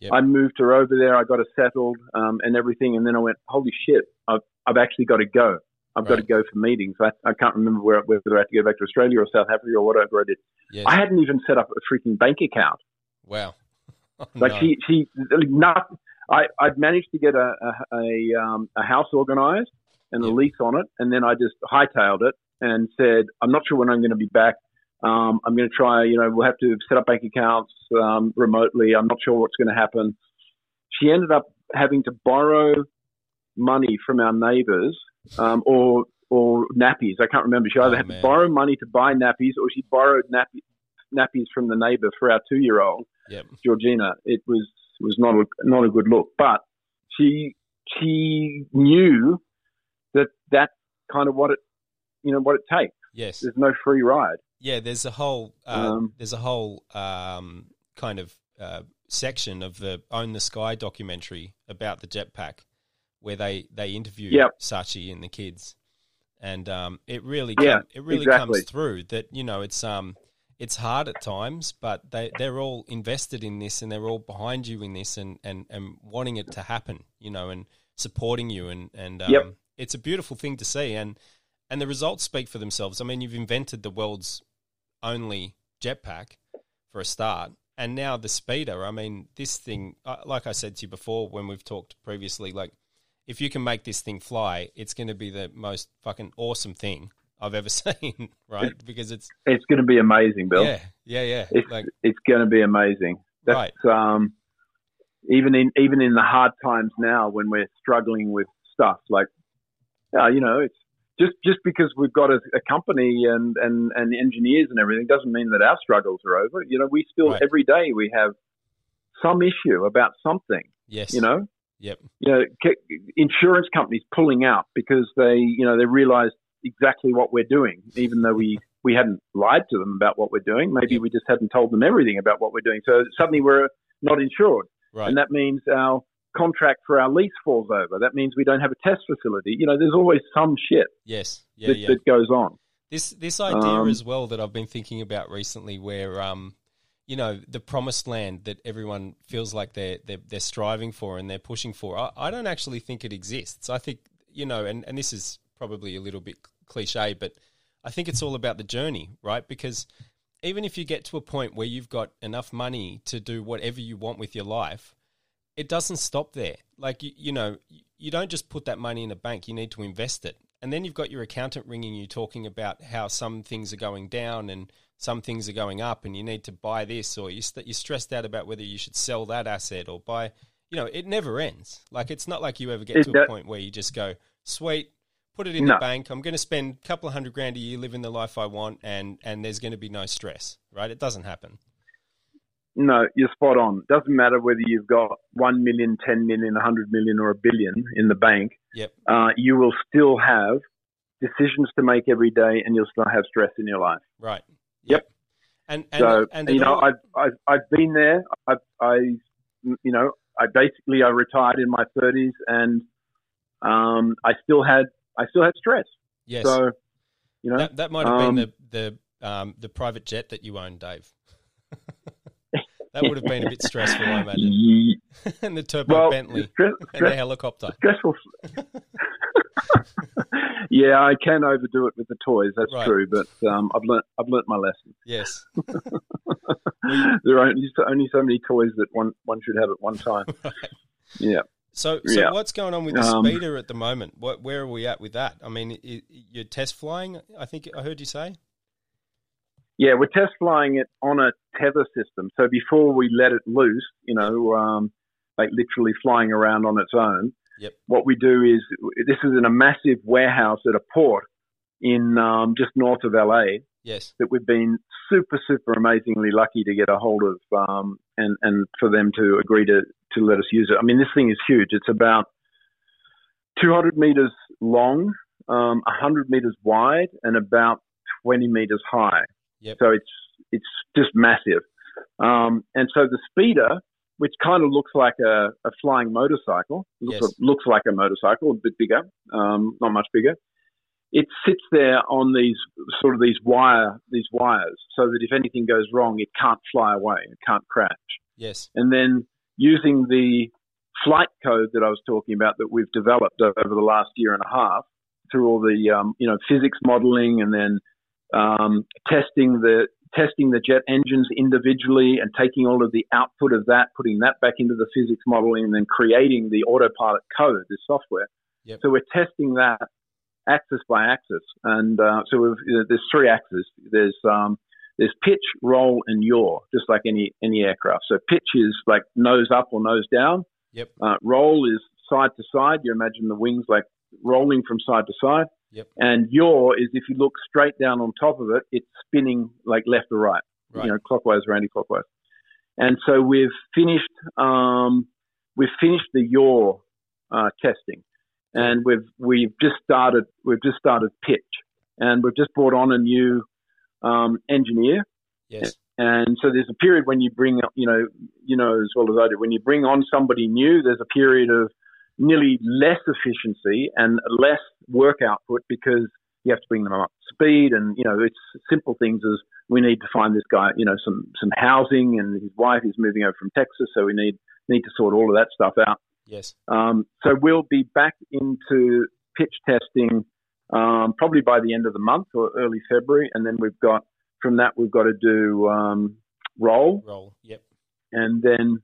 Yep. I moved her over there. I got her settled um, and everything. And then I went, holy shit, I've, I've actually got to go. I've right. got to go for meetings. I, I can't remember where, whether I had to go back to Australia or South Africa or whatever I did. Yes. I hadn't even set up a freaking bank account. Wow. Oh, like no. she, she, not, I, I'd managed to get a, a, a, um, a house organized and yep. a lease on it. And then I just hightailed it and said, I'm not sure when I'm going to be back. Um, I'm going to try, you know, we'll have to set up bank accounts um, remotely. I'm not sure what's going to happen. She ended up having to borrow money from our neighbors um, or or nappies. I can't remember. She either oh, had man. to borrow money to buy nappies, or she borrowed nappy, nappies from the neighbor for our two-year-old, yep. Georgina. It was was not a, not a good look. But she she knew that that's kind of what it, you know, what it takes. Yes. There's no free ride. Yeah, there's a whole uh, um, there's a whole um, kind of uh, section of the Own the Sky documentary about the jetpack, where they they interview yep. Sachi and the kids, and um, it really com- yeah, it really exactly. comes through that, you know, it's um it's hard at times, but they they're all invested in this, and they're all behind you in this, and and, and wanting it to happen, you know, and supporting you, and and um, yep. it's a beautiful thing to see, and and the results speak for themselves. I mean, you've invented the world's only jetpack for a start, and now the speeder. I mean, this thing, like I said to you before when we've talked previously, like, if you can make this thing fly, it's going to be the most fucking awesome thing I've ever seen, right? Because it's it's going to be amazing, Bill. Yeah, yeah, yeah. It's, like, it's going to be amazing. That's, right. Um, even in even in the hard times now, when we're struggling with stuff, like, uh, you know, it's. Just just because we've got a, a company and, and, and engineers and everything doesn't mean that our struggles are over. You know, we still, right. every day we have some issue about something. Yes. You know? Yep. You know, insurance companies pulling out because they, you know, they realized exactly what we're doing, even though we, we hadn't lied to them about what we're doing. Maybe yep. we just hadn't told them everything about what we're doing. So suddenly we're not insured. Right. And that means our contract for our lease falls over. That means we don't have a test facility. You know, there's always some shit yes yeah, that, yeah. that goes on. This this idea um, as well that I've been thinking about recently, where um you know, the promised land that everyone feels like they're they're, they're striving for and they're pushing for, I, I don't actually think it exists. I think, you know, and and this is probably a little bit cliche, but I think it's all about the journey, right? Because even if you get to a point where you've got enough money to do whatever you want with your life, it doesn't stop there. Like, you, you know, you don't just put that money in a bank. You need to invest it. And then you've got your accountant ringing you talking about how some things are going down and some things are going up, and you need to buy this, or you st- you're stressed out about whether you should sell that asset or buy, you know, it never ends. Like, it's not like you ever get it to does. a point where you just go, sweet, put it in no. the bank. I'm going to spend a couple of hundred grand a year living the life I want, and, and there's going to be no stress, right? It doesn't happen. No, you're spot on. Doesn't matter whether you've got one million, ten million, one hundred million or a billion in the bank. Yep. Uh, you will still have decisions to make every day, and you'll still have stress in your life. Right. Yep. And, and so, and you know, all... I've, I've, I've been there. I've, I, you know, I basically, I retired in my thirties, and um, I still had, I still had stress. Yes. So, you know, that, that might've um, been the, the, um, the private jet that you own, Dave. That would have been a bit stressful, I imagine. And the turbo well, Bentley stress, and stress, the helicopter. Stressful. Yeah, I can overdo it with the toys. That's right. True, but um, I've learnt I've learnt my lesson. Yes. There are only so, only so many toys that one, one should have at one time. Right. Yeah. So, so yeah. What's going on with the um, Speeder at the moment? What, where are we at with that? I mean, it, you're test flying, I think I heard you say? Yeah, we're test flying it on a tether system. So before we let it loose, you know, um, like literally flying around on its own, yep. What we do is, this is in a massive warehouse at a port in um, just north of L A. Yes, that we've been super, super amazingly lucky to get a hold of, um, and and for them to agree to, to let us use it. I mean, this thing is huge. It's about two hundred meters long, um, one hundred meters wide, and about twenty meters high. Yep. So it's it's just massive. Um, and so the Speeder, which kind of looks like a, a flying motorcycle, looks, yes. looks like a motorcycle, a bit bigger, um, not much bigger. It sits there on these sort of these wire these wires, so that if anything goes wrong, it can't fly away, it can't crash. Yes. And then using the flight code that I was talking about that we've developed over the last year and a half through all the um, you know physics modeling and then um, testing the testing the jet engines individually and taking all of the output of that, putting that back into the physics modeling, and then creating the autopilot code, this software. Yep. So we're testing that. Axis by axis, and uh, so we've, you know, there's three axes. There's um, there's pitch, roll, and yaw, just like any any aircraft. So pitch is like nose up or nose down. Yep. Uh, roll is side to side. You imagine the wings like rolling from side to side. Yep. And yaw is if you look straight down on top of it, it's spinning like left or right, right. You know, clockwise or anti-clockwise. And so we've finished um, we've finished the yaw uh, testing. And we've we've just started we've just started pitch, and we've just brought on a new um, engineer. Yes. And so there's a period when you bring you know you know as well as I do when you bring on somebody new, there's a period of nearly less efficiency and less work output because you have to bring them up to speed. And you know it's simple things as we need to find this guy you know some some housing, and his wife is moving over from Texas, so we need need to sort all of that stuff out. Yes. Um, so we'll be back into pitch testing um, probably by the end of the month or early February, and then we've got from that we've got to do um, roll. Roll. Yep. And then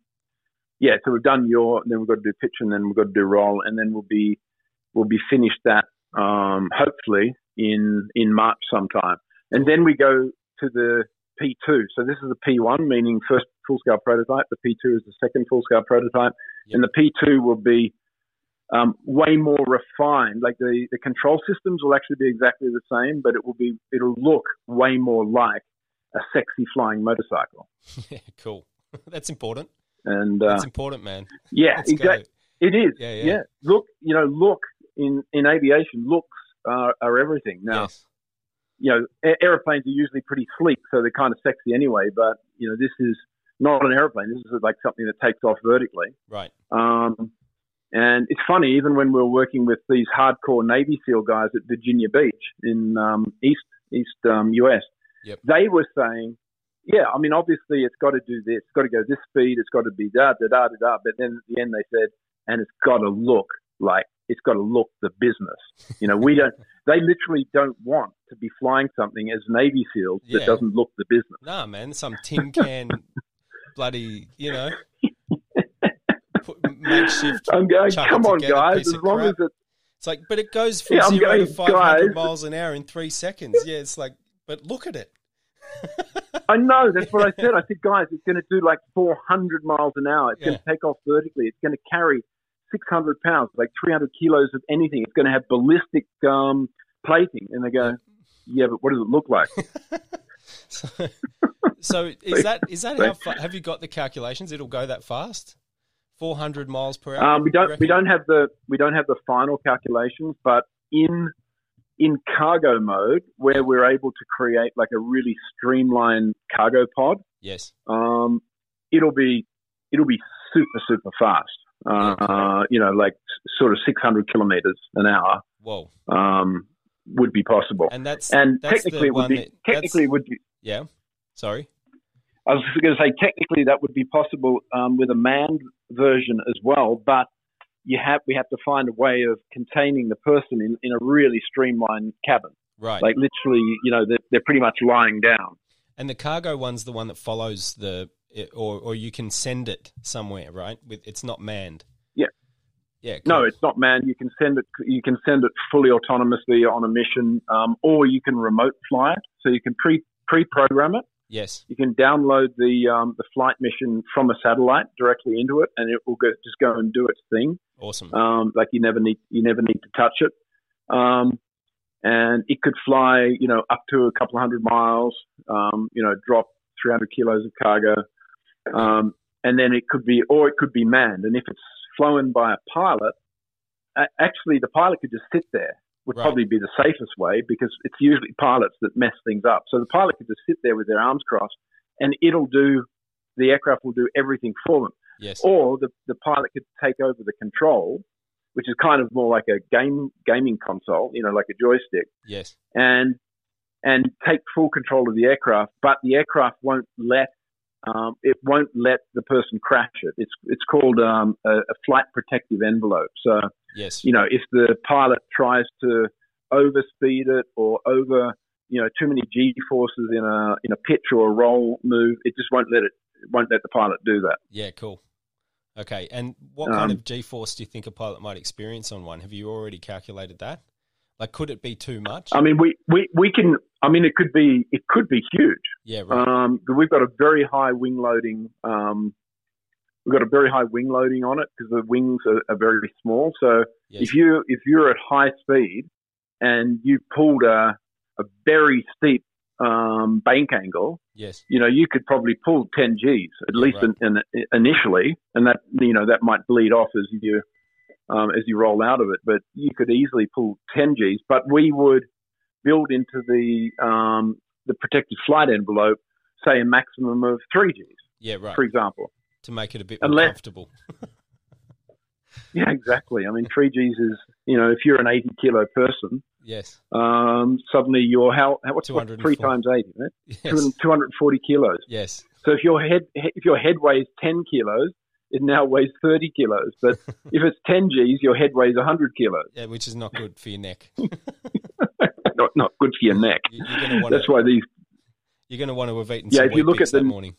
yeah, so we've done your, and then we've got to do pitch, and then we've got to do roll, and then we'll be we'll be finished that um, hopefully in in March sometime, and then we go to the P two. So this is the P one, meaning first full-scale prototype. The P two is the second full-scale prototype. Yep. And the P two will be um, way more refined. Like the, the control systems will actually be exactly the same, but it will be it'll look way more like a sexy flying motorcycle. Yeah, cool. That's important. And uh, that's important, man. Yeah, Let's exactly. Go. It is. Yeah, yeah. yeah. Look, you know, look in in aviation, looks are, are everything now. Yes. You know, airplanes are usually pretty sleek, so they're kind of sexy anyway. But you know, this is not an airplane. This is like something that takes off vertically. Right. Um, and it's funny, even when we were working with these hardcore Navy SEAL guys at Virginia Beach in um, East East um, U S, yep. They were saying, "Yeah, I mean, obviously, it's got to do this. It's got to go this speed. It's got to be da da da da da." But then at the end, they said, "And it's got to look like." It's got to look the business. You know, we don't, they literally don't want to be flying something as Navy SEALs yeah. that doesn't look the business. Nah, man, some tin can bloody, you know, makeshift. I'm going, come on, guys, as long crap. as it, it's like, but it goes from yeah, zero going, to five hundred guys. miles an hour in three seconds. Yeah, it's like, but look at it. I know, that's what I said. I said, guys, it's going to do like four hundred miles an hour. It's yeah. going to take off vertically. It's going to carry six hundred pounds, like three hundred kilos of anything. It's going to have ballistic um, plating. And they go, yeah, but what does it look like? so, so is that is that how far, have you got the calculations? It'll go that fast, four hundred miles per hour. Um, we don't we don't have the we don't have the final calculations, but in in cargo mode, where we're able to create like a really streamlined cargo pod. Yes. Um, it'll be it'll be super super fast. Uh, you know, like sort of six hundred kilometers an hour. Whoa. Um, would be possible. And that's, and that's technically, it would be, that, technically it would be, yeah, sorry. I was going to say, technically that would be possible, um, with a manned version as well, but you have, we have to find a way of containing the person in, in a really streamlined cabin. Right. Like literally, you know, they're, they're pretty much lying down. And the cargo one's the one that follows the, It, or or you can send it somewhere, right? With, it's not manned. Yeah. Yeah, no, it's not manned. You can send it. You can send it fully autonomously on a mission, um, or you can remote fly it. So you can pre pre program it. Yes, you can download the um, the flight mission from a satellite directly into it, and it will go, just go and do its thing. Awesome. Um, like you never need you never need to touch it, um, and it could fly, you know, up to a couple of hundred miles. Um, you know, drop three hundred kilos of cargo, um, and then it could be or it could be manned, and if it's flown by a pilot, actually the pilot could just sit there, would right. probably be the safest way, because it's usually pilots that mess things up. So the pilot could just sit there with their arms crossed, and it'll do, the aircraft will do everything for them. Yes. Or the, the pilot could take over the control, which is kind of more like a game gaming console, you know, like a joystick. Yes. And and take full control of the aircraft, but the aircraft won't let Um, it won't let the person crash it. It's it's called um, a, a flight protective envelope. So, yes. you know, if the pilot tries to overspeed it or over, you know, too many G forces in a in a pitch or a roll move, it just won't let it, it won't let the pilot do that. Yeah, cool. Okay, and what um, kind of G force do you think a pilot might experience on one? Have you already calculated that? Like, could it be too much? I mean, we, we, we can. I mean, it could be it could be huge. Yeah, right. Um, we've got a very high wing loading. Um, we've got a very high wing loading on it because the wings are, are very small. So yes. if you if you're at high speed and you pulled a a very steep um, bank angle, yes, you know, you could probably pull ten G's at yeah, least right. in, in, initially, and that you know that might bleed off as you. Um, as you roll out of it, but you could easily pull ten G's. But we would build into the um, the protected flight envelope, say a maximum of three G's. Yeah, right. For example, to make it a bit Unless, more comfortable. Yeah, exactly. I mean, three G's is you know, if you're an eighty kilo person, yes, um, suddenly you're how what's what, three times eighty, right? Yes. two hundred forty kilos. Yes. So if your head if your head weighs ten kilos. It now weighs thirty kilos, but if it's ten G's, your head weighs one hundred kilos. Yeah, which is not good for your neck. not not good for your neck. You're, you're gonna wanna, That's why these. You're going to want to have eaten. Yeah, some if you look at the morning.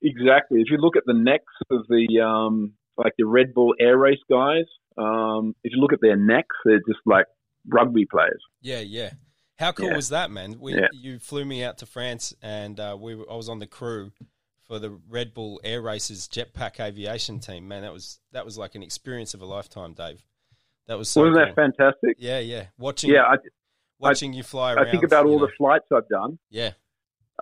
Exactly. If you look at the necks of the um, like the Red Bull Air Race guys, um, if you look at their necks, they're just like rugby players. Yeah, yeah. How cool yeah. was that, man? We, yeah. You flew me out to France, and uh, we were, I was on the crew for the Red Bull Air Race's Jetpack Aviation team. Man, that was that was like an experience of a lifetime, Dave. That was so Wasn't cool. that fantastic? Yeah, yeah. Watching yeah, I, watching I, you fly around. I think about all know. the flights I've done. Yeah.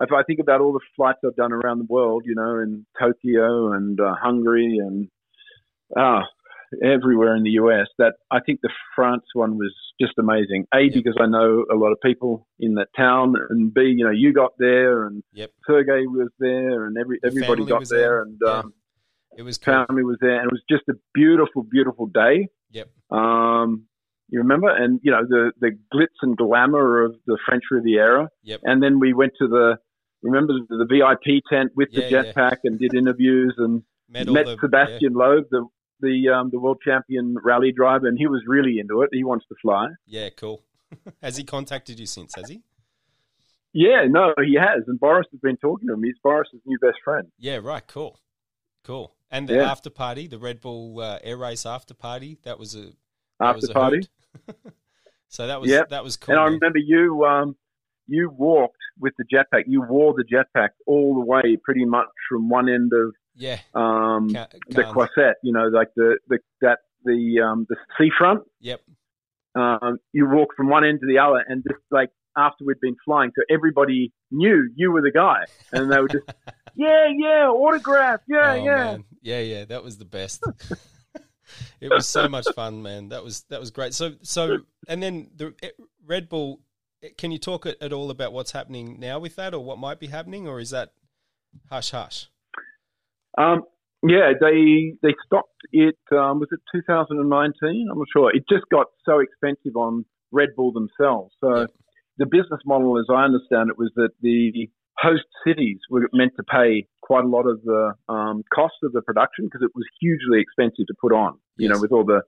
If I think about all the flights I've done around the world, you know, in Tokyo and uh, Hungary and uh, everywhere in the U S, that I think the France one was just amazing. A, yep. because I know a lot of people in that town, and B, you know, you got there, and yep. Sergei was there, and every everybody got there, there, and yeah. um, it was cool. Family was there, and it was just a beautiful, beautiful day. Yep. Um, you remember, and you know the the glitz and glamour of the French Riviera. Yep. And then we went to the remember the V I P tent with yeah, the jetpack yeah. and did interviews and met, met the, Sebastian yeah. Loeb, the the um, the world champion rally driver, and he was really into it. He wants to fly. Yeah, cool. Has he contacted you since, has he? Yeah, no, he has. And Boris has been talking to him. He's Boris's new best friend. Yeah, right, cool. Cool. And the yeah. after party, the Red Bull uh, Air Race after party, that was a that after was a party. So that was yep. that was cool. And I man. remember you um, you walked with the jetpack. You wore the jetpack all the way pretty much from one end of Yeah, um, Can, the Croisette, you know, like the the that the um, the seafront. Yep. Um, you walk from one end to the other, and just like after we'd been flying, so everybody knew you were the guy, and they were just, yeah, yeah, autograph, yeah, oh, yeah, man. yeah, yeah. That was the best. It was so much fun, man. That was that was great. So so, and then the it, Red Bull. Can you talk at, at all about what's happening now with that, or what might be happening, or is that hush hush? Um, yeah, they they stopped it, um, was it two thousand nineteen? I'm not sure. It just got so expensive on Red Bull themselves. So the business model, as I understand it, was that the host cities were meant to pay quite a lot of the um, cost of the production because it was hugely expensive to put on, you yes. know, with all the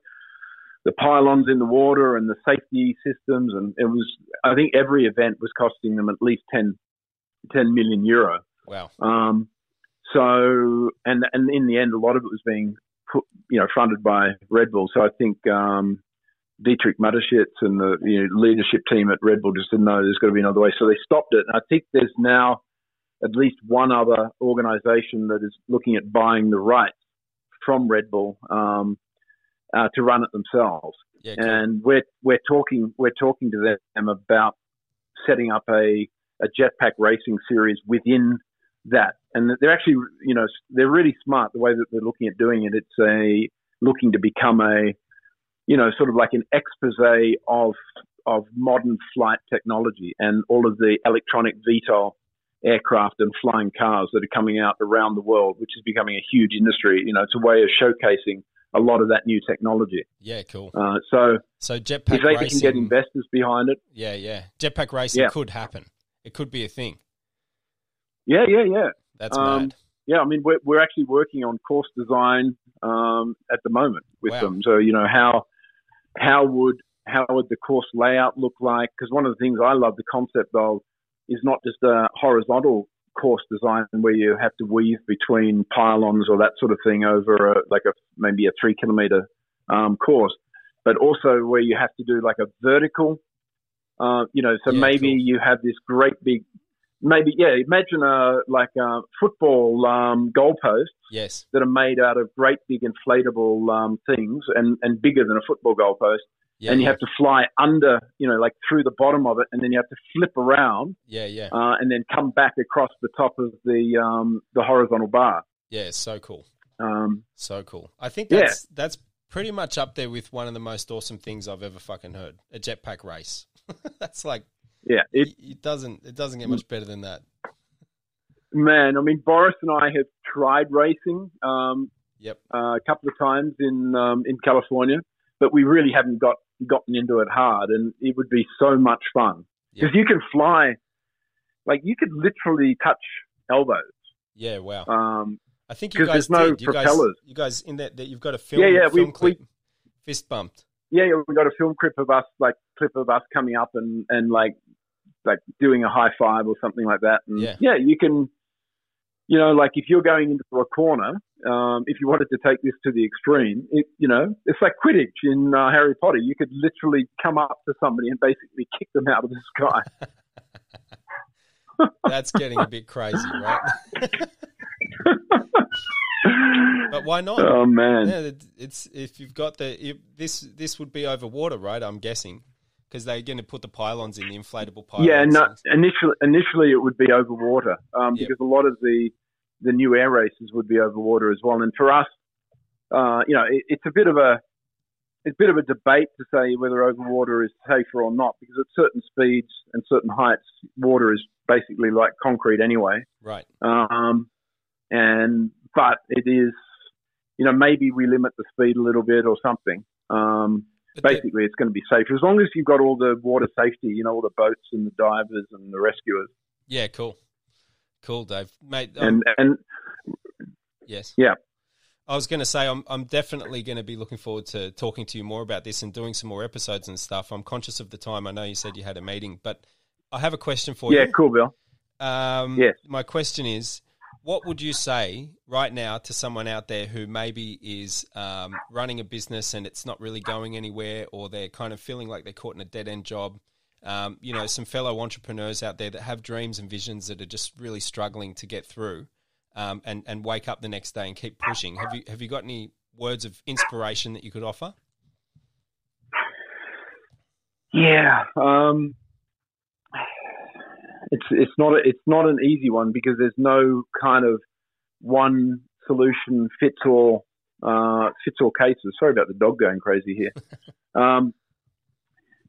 the pylons in the water and the safety systems. And it was, I think every event was costing them at least ten, ten million euro. Wow. Um, So, and and in the end, a lot of it was being put, you know, fronted by Red Bull. So I think um, Dietrich Mateschitz and the you know, leadership team at Red Bull just didn't know there's got to be another way. So they stopped it. And I think there's now at least one other organisation that is looking at buying the rights from Red Bull um, uh, to run it themselves. Yeah, okay. And we're we're talking we're talking to them about setting up a, a jetpack racing series within that. And they're actually, you know, they're really smart the way that they're looking at doing it. It's a looking to become a, you know, sort of like an expose of of modern flight technology and all of the electronic VTOL aircraft and flying cars that are coming out around the world, which is becoming a huge industry. You know, it's a way of showcasing a lot of that new technology. Yeah, cool. Uh, so, so jetpack if they racing, can get investors behind it. Yeah, yeah. Jetpack racing yeah. could happen. It could be a thing. Yeah, yeah, yeah. That's um, mad. Yeah, I mean, we're we're actually working on course design um, at the moment with wow. them. So, you know, how how would how would the course layout look like? Because one of the things I love the concept of is not just a horizontal course design where you have to weave between pylons or that sort of thing over a, like a maybe a three kilometer um, course, but also where you have to do like a vertical, uh, you know, so yeah, maybe cool. you have this great big, maybe, yeah, imagine a, like a football um, goalposts yes. that are made out of great big inflatable um, things and, and bigger than a football goalpost. Yeah, and you yeah. have to fly under, you know, like through the bottom of it, and then you have to flip around, yeah, yeah, uh, and then come back across the top of the um, the horizontal bar. Yeah, so cool, um, so cool. I think that's yeah. that's pretty much up there with one of the most awesome things I've ever fucking heard. A jetpack race. That's like, yeah, it, it doesn't it doesn't get much better than that. Man, I mean, Boris and I have tried racing, um, yep, uh, a couple of times in um, in California, but we really haven't got. gotten into it hard, and it would be so much fun because yeah. you can fly like you could literally touch elbows. Yeah, wow. Um, I think you guys there's no did. You propellers. Guys, you guys in that that you've got a film. Yeah, yeah. Film we, clip, we fist bumped. Yeah, yeah, we got a film clip of us like clip of us coming up and and like like doing a high five or something like that. And yeah, yeah you can. You know, like if you're going into a corner, um, if you wanted to take this to the extreme, it, you know, it's like Quidditch in uh, Harry Potter. You could literally come up to somebody and basically kick them out of the sky. That's getting a bit crazy, right? But why not? Oh man, yeah, it's if you've got the if this this would be over water, right? I'm guessing. Because they're going to put the pylons in, the inflatable pylons. Yeah, no, initially, initially it would be over water um, yep. because a lot of the, the new air races would be over water as well. And for us, uh, you know, it, it's a bit of a it's a bit of a debate to say whether over water is safer or not, because at certain speeds and certain heights, water is basically like concrete anyway. Right. Um, and but it is, you know, maybe we limit the speed a little bit or something. Um, But Basically, the, it's going to be safer as long as you've got all the water safety, you know, all the boats and the divers and the rescuers. Yeah, cool, cool, Dave, mate. Um, and and yes, yeah. I was going to say I'm I'm definitely going to be looking forward to talking to you more about this and doing some more episodes and stuff. I'm conscious of the time. I know you said you had a meeting, but I have a question for yeah, you. Yeah, cool, Bill. Um, yes. My question is, what would you say right now to someone out there who maybe is um, running a business and it's not really going anywhere, or they're kind of feeling like they're caught in a dead-end job? Um, you know, some fellow entrepreneurs out there that have dreams and visions that are just really struggling to get through um, and, and wake up the next day and keep pushing. Have you have you got any words of inspiration that you could offer? Yeah. Um... It's it's not a, it's not an easy one because there's no kind of one solution fits all uh, fits all cases. Sorry about the dog going crazy here. Um,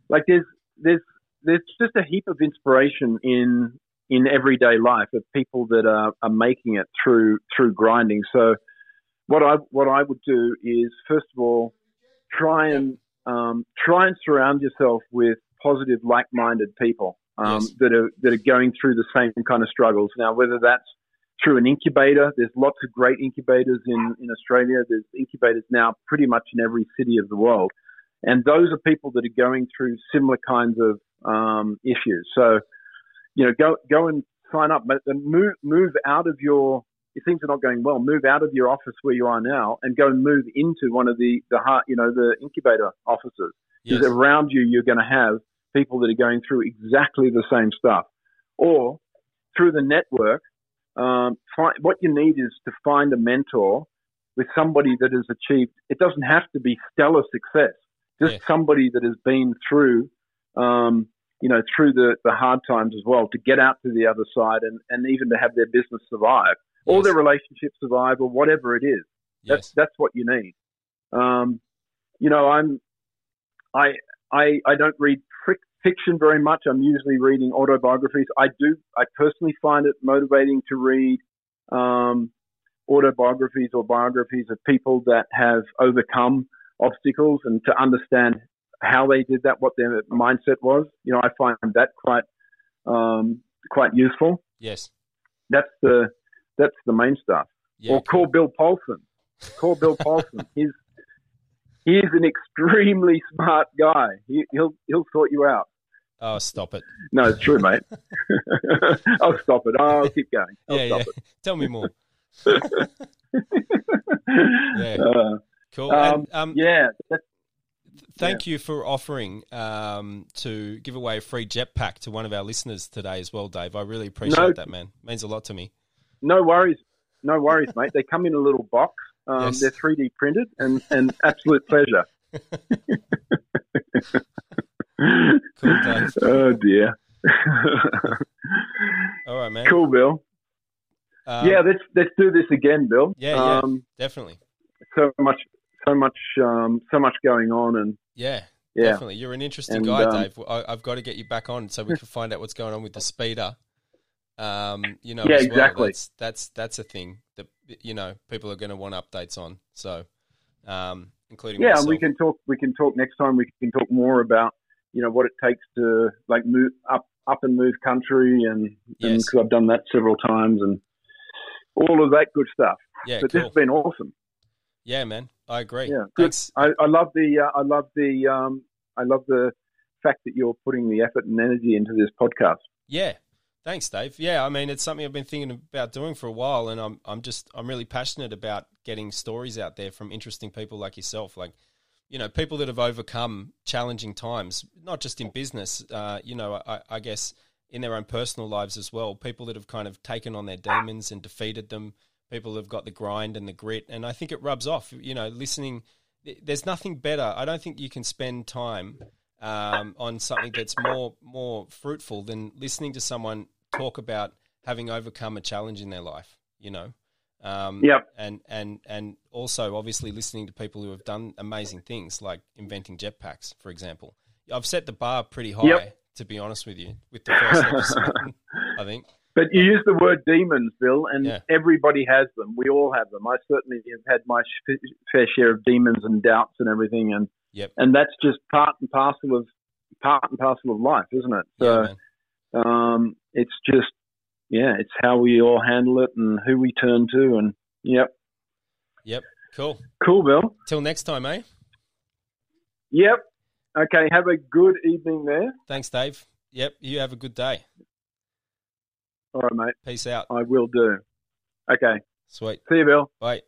like there's there's there's just a heap of inspiration in in everyday life of people that are, are making it through through grinding. So what I what I would do is first of all try and um, try and surround yourself with positive, like-minded people. Um, yes. that are that are going through the same kind of struggles. Now, whether that's through an incubator, there's lots of great incubators in, in Australia. There's incubators now pretty much in every city of the world. And those are people that are going through similar kinds of um, issues. So, you know, go go and sign up. But move, move out of your if things are not going well, move out of your office where you are now and go move into one of the, the heart, you know, the incubator offices. Yes. Because around you, you're going to have people that are going through exactly the same stuff. Or through the network, um, find, what you need is to find a mentor with somebody that has achieved. It doesn't have to be stellar success, just yeah. somebody that has been through, um, you know, through the, the hard times as well, to get out to the other side and, and even to have their business survive. Yes. Or their relationship survive, or whatever it is. That's yes. that's what you need. Um, you know, I'm I I I don't read fiction very much. I'm usually reading autobiographies. I do. I personally find it motivating to read um, autobiographies or biographies of people that have overcome obstacles and to understand how they did that, what their mindset was. You know, I find that quite um, quite useful. Yes, that's the. That's the main stuff. Yeah, or call Bill Paulson. Call Bill Paulson. He's he's an extremely smart guy. He, he'll he'll sort you out. Oh, stop it! No, it's true, mate. I'll stop it. I'll keep going. I'll yeah, stop yeah. it. Tell me more. yeah. Uh, cool. Um, and, um, yeah. That's, Thank yeah. you for offering um, to give away a free jetpack to one of our listeners today as well, Dave. I really appreciate no, that, man. It means a lot to me. No worries. No worries, mate. They come in a little box. Um, yes. They're three D printed and, and absolute pleasure. Cool, Dave. Oh, dear. All right, man. Cool, Bill. Um, yeah, let's let's do this again, Bill. Yeah, yeah, um, definitely. So much, so much, um, so much going on, and yeah, yeah. definitely. You're an interesting and, guy, um, Dave. I, I've got to get you back on so we can find out what's going on with the speeder. Um, you know, yeah, as well. exactly. That's, that's that's a thing that you know people are going to want updates on. So, um, including yeah, myself. we can talk. We can talk next time. We can talk more about you know what it takes to like move up, up and move country, and because yes. I've done that several times and all of that good stuff. Yeah, but cool. This has been awesome. Yeah, man, I agree. Yeah, thanks. I, I love the. Uh, I love the. Um, I love the fact that you're putting the effort and energy into this podcast. Yeah. Thanks, Dave. Yeah, I mean, it's something I've been thinking about doing for a while, and I'm I'm just I'm really passionate about getting stories out there from interesting people like yourself, like you know, people that have overcome challenging times, not just in business, uh, you know, I, I guess in their own personal lives as well. People that have kind of taken on their demons and defeated them. People who've got the grind and the grit, and I think it rubs off. You know, listening, there's nothing better. I don't think you can spend time um, on something that's more more fruitful than listening to someone talk about having overcome a challenge in their life, you know, um, yep. and, and, and also obviously listening to people who have done amazing things like inventing jetpacks, for example. I've set the bar pretty high, yep. to be honest with you, with the first episode, I think. But you use the word demons, Bill, and yeah. everybody has them. We all have them. I certainly have had my sh- fair share of demons and doubts and everything. And, yep. and that's just part and parcel of, part and parcel of life, isn't it? So, yeah, Um, it's just, yeah, it's how we all handle it and who we turn to, and yep. Yep. Cool. Cool, Bill. Till next time, eh? Yep. Okay. Have a good evening there. Thanks, Dave. Yep. You have a good day. All right, mate. Peace out. I will do. Okay. Sweet. See you, Bill. Bye.